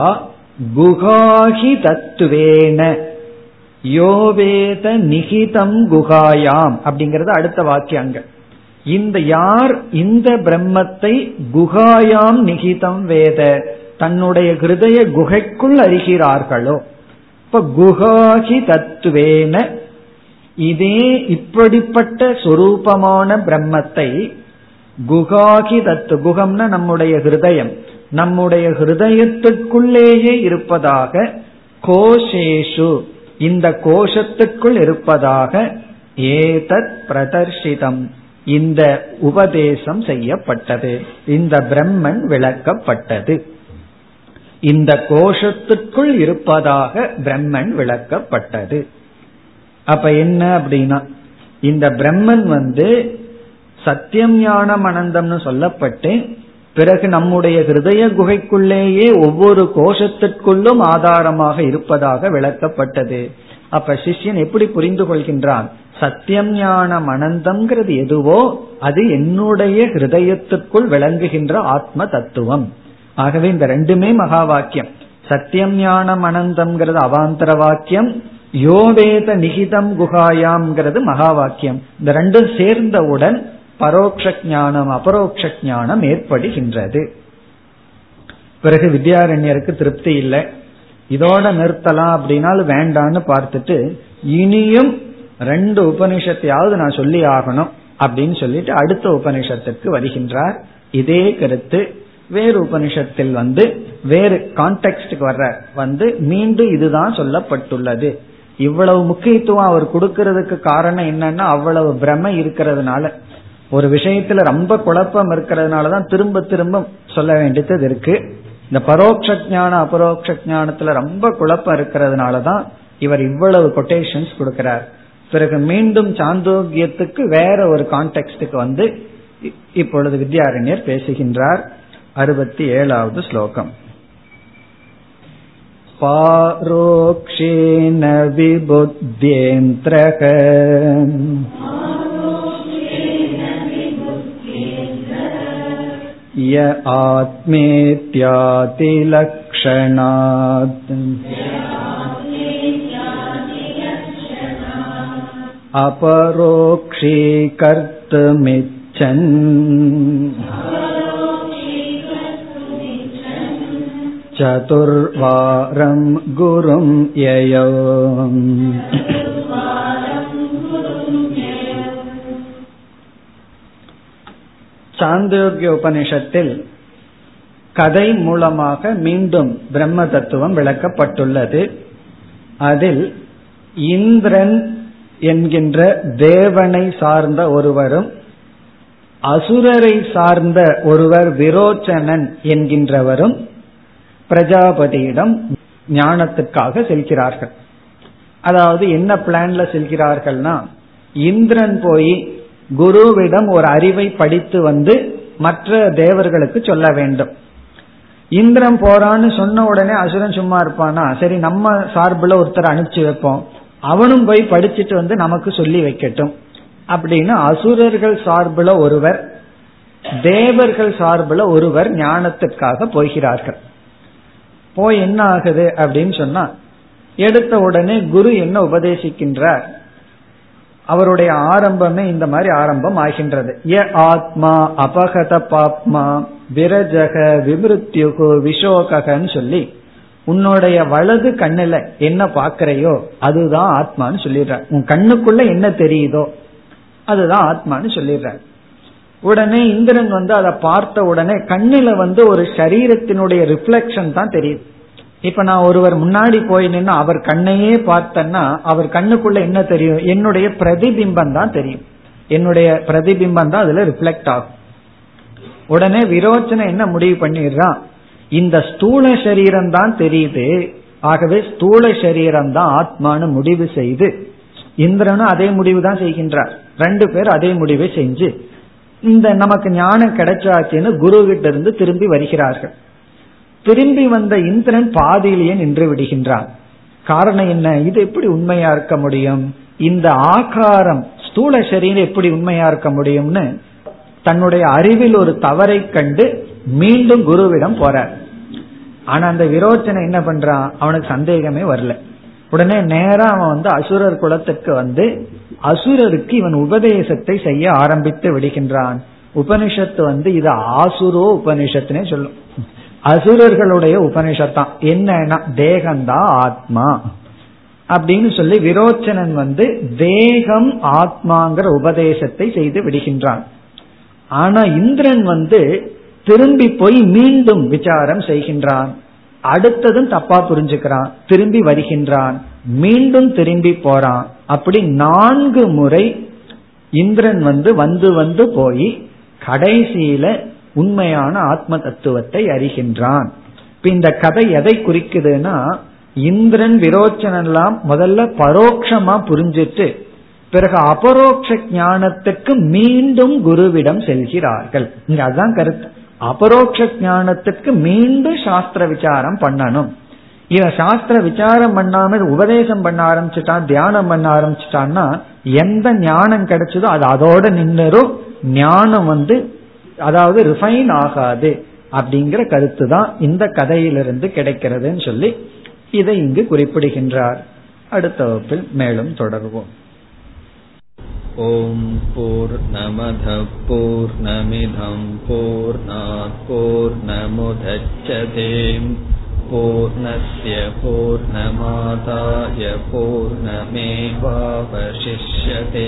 குகாஹி தத்துவேன யோவேத நிகிதம் குகாயாம் அப்படிங்கறது அடுத்த வாக்கியங்கள். இந்த யார் இந்த பிரம்மத்தை குகாயாம் நிகிதம் வேத தன்னுடைய ஹிருதய குகைக்குள் அறிகிறார்களோ, இப்ப குகாஹி தத்துவேன இதே இப்படிப்பட்ட சொரூபமான பிரம்மத்தை குகாகி தத்து, குகம்னா நம்முடைய ஹிருதயம், நம்முடைய ஹிருதயத்துக்குள்ளேயே இருப்பதாக கோஷேஷு இந்த கோஷத்துக்குள் இருப்பதாக ஏதத் பிரதர்ஷிதம் இந்த உபதேசம் செய்யப்பட்டது. இந்த பிரம்மன் விளக்கப்பட்டது. இந்த கோஷத்துக்குள் இருப்பதாக பிரம்மன் விளக்கப்பட்டது. அப்ப என்ன அப்படின்னா இந்த பிரம்மன் வந்து சத்தியம் ஞானம் அனந்தம்னு சொல்லப்பட்டு பிறகு நம்முடைய ஹிருதய குகைக்குள்ளேயே ஒவ்வொரு கோஷத்திற்குள்ளும் ஆதாரமாக இருப்பதாக விளக்கப்பட்டது. அப்ப சிஷ்யன் எப்படி புரிந்து கொள்கின்றான்? சத்தியம் ஞானம் அனந்தம்ங்கிறது எதுவோ அது என்னுடைய ஹிருதயத்திற்குள் விளங்குகின்ற ஆத்ம தத்துவம். ஆகவே இந்த ரெண்டுமே மகா வாக்கியம். சத்தியம் ஞானம் அனந்தம்ங்கிறது அவாந்தர வாக்கியம், யோவேத நிகிதம் குகாயாம்ங்கிறது மகா வாக்கியம். இந்த ரெண்டும் சேர்ந்தவுடன் பரோக்ஷ ஞானம் அபரோக்ஷ ஞானம் ஏற்படுகின்றது. பிறகு வித்யாரண்யருக்கு திருப்தி இல்லை. இதோட நிறுத்தலாம் அப்படின்னா வேண்டான்னு பார்த்துட்டு இனியும் 2 உபனிஷத்தையாவது நான் சொல்லி ஆகணும் அப்படின்னு சொல்லிட்டு அடுத்த உபனிஷத்துக்கு வருகின்றார். இதே கருத்து வேறு உபனிஷத்தில் வந்து வேறு கான்டெக்ஸ்டுக்கு வர்ற வந்து மீண்டும் இதுதான் சொல்லப்பட்டுள்ளது. இவ்வளவு முக்கியத்துவம் அவர் கொடுக்கறதுக்கு காரணம் என்னன்னா அவ்வளவு பிரமை இருக்கிறதுனால, ஒரு விஷயத்துல ரொம்ப குழப்பம் இருக்கிறதுனாலதான் திரும்ப திரும்ப சொல்ல வேண்டியது இருக்கு. இந்த பரோட்ச ஞான அபரோக்ஷ ஞானத்துல ரொம்ப குழப்பம் இருக்கிறதுனாலதான் இவர் இவ்வளவு கொட்டேஷன்ஸ் கொடுக்கிறார். பிறகு மீண்டும் சாந்தோக்கியத்துக்கு வேற ஒரு கான்டெக்ஸ்டுக்கு வந்து இப்பொழுது வித்யாரண்யர் பேசுகின்றார். 67வது ஸ்லோகம். பாரோக்ஷேன விபுத்யேந்திரக ய ஆத்மேத்யாதி லக்ஷணாத் அபரோக்ஷீ கர்த்துமிச்சன் சதுர்வாரம் குரும் யயோ. சாந்தோக்கிய உபனிஷத்தில் கதை மூலமாக மீண்டும் பிரம்ம தத்துவம் விளக்கப்பட்டுள்ளது. அதில் இந்திரன் என்கின்ற தேவனை சார்ந்த ஒருவரும் அசுரரை சார்ந்த ஒருவர் விரோச்சனன் என்கின்றவரும் பிரஜாபதியிடம் ஞானத்துக்காக செல்கிறார்கள். அதாவது என்ன பிளான்ல செல்கிறார்கள்னா, இந்திரன் போய் குருவிடம் ஒரு அறிவை படித்து வந்து மற்ற தேவர்களுக்கு சொல்ல வேண்டும். இந்திரன் போறான்னு சொன்ன உடனே அசுரன் சும்மா இருப்பானா? சரி, நம்ம சார்பில் ஒருத்தர் அனுப்பிச்சு வைப்போம், அவனும் போய் படிச்சுட்டு வந்து நமக்கு சொல்லி வைக்கட்டும் அப்படின்னு அசுரர்கள் சார்பில் ஒருவர், தேவர்கள் சார்பில் ஒருவர் ஞானத்திற்காக போகிறார்கள். போய் என்ன ஆகுது அப்படின்னு சொன்னா, எடுத்த உடனே குரு என்ன உபதேசிக்கின்றார்? அவருடைய ஆரம்பமே இந்த மாதிரி ஆரம்பம் ஆகின்றது. ய ஆத்மா அபகத பாப்மா விரஜக விமிருத்யுகு விஷோகன்னு சொல்லி, உன்னுடைய வலது கண்ணுல என்ன பாக்கிறையோ அதுதான் ஆத்மான்னு சொல்லிடுறார். உன் கண்ணுக்குள்ள என்ன தெரியுதோ அதுதான் ஆத்மான்னு சொல்லிடுறார். உடனே இந்திரன் வந்து அதை பார்த்த உடனே கண்ணில வந்து ஒரு சரீரத்தினுடைய ரிஃப்ளெக்ஷன் தான் தெரியுது. இப்ப நான் ஒருவர் முன்னாடி போய் நின்று அவர் கண்ணையே பார்த்தேன்னா அவர் கண்ணுக்குள்ள என்ன தெரியும்? என்னுடைய பிரதிபிம்பம் தான் தெரியும். என்னுடைய பிரதிபிம்பம் தான் அதுல ரிஃப்ளெக்ட் ஆகும். உடனே விரோச்சனை என்ன முடிவு பண்ணிடுறான்? இந்த ஸ்தூல சரீரம் தான் தெரியுது, ஆகவே ஸ்தூல சரீரம் தான் ஆத்மானு முடிவு செய்து இந்திரனும் அதே முடிவு தான் செய்கின்றார். 2 பேர் அதே முடிவை செஞ்சு இந்த நமக்கு ஞானம் கிடைச்சாச்சுன்னு குரு கிட்ட இருந்து திரும்பி வருகிறார்கள். திரும்பி வந்த இந்திரன் பாதியிலேயே நின்று விடுகின்றான். காரணம் என்ன? இது எப்படி உண்மையா இருக்க முடியும்? இந்த ஆகாரம் ஸ்தூல சரீரம் எப்படி உண்மையா இருக்க முடியும்னு தன்னுடைய அறிவில் ஒரு தவறை கண்டு மீண்டும் குருவிடம் போறார். ஆனா அந்த விரோச்சனை என்ன பண்றான்? அவனுக்கு சந்தேகமே வரல. உடனே நேரா அவன் வந்து அசுரர் குலத்துக்கு வந்து அசுரருக்கு இவன் உபதேசத்தை செய்ய ஆரம்பித்து விடுகின்றான். உபனிஷத்து வந்து இது ஆசுரோ உபனிஷத்துனே சொல்லும், அசுரர்களுடைய உபனிஷத்தான். என்னன்னா தேகம்தான் ஆத்மா அப்படின்னு சொல்லி விரோச்சனன் வந்து தேகம் ஆத்மாங்கிற உபதேசத்தை செய்து விடுகின்றான். ஆனா இந்திரன் வந்து திரும்பி போய் மீண்டும் விசாரம் செய்கின்றான். அடுத்ததும் தப்பா புரிஞ்சுக்கிறான், திரும்பி வருகின்றான், மீண்டும் திரும்பி போறான். அப்படி 4 முறை இந்திரன் வந்து வந்து வந்து போய் கடைசியில உண்மையான ஆத்ம தத்துவத்தை அறிகின்றான். இப்ப இந்த கதை எதை குறிக்குதுன்னா, இந்திரன் விரோச்சனெல்லாம் முதல்ல பரோட்சமா புரிஞ்சிட்டு பிறகு அபரோக்ஷ ஞானத்துக்கு மீண்டும் குருவிடம் செல்கிறார்கள். இங்க அதுதான் கருத்து. அபரோக்ஷ ஞானத்துக்கு மீண்டும் சாஸ்திர விசாரம் பண்ணணும். இவன் சாஸ்திர விசாரம் பண்ணாம உபதேசம் பண்ண ஆரம்பிச்சுட்டான், தியானம் பண்ண ஆரம்பிச்சுட்டான்னா எந்த ஞானம் கிடைச்சதோ அது அதோட நின்றும் ஞானம் வந்து அதாவது ரிஃபைன் ஆகாது. அப்படிங்கிற கருத்து தான் இந்த கதையிலிருந்து கிடைக்கிறதுன்னு சொல்லி இதை இங்கு குறிப்பிடுகின்றார். அடுத்த வகுப்பில் மேலும் தொடர்வோம். ஓம் பூர்ணமதః பூர்ணமிதம் பூர்ணாத் பூர்ணமுதச்யதே பூர்ணஸ்ய பூர்ணமாதாய பூர்ணமேவாவசிஷ்யதே.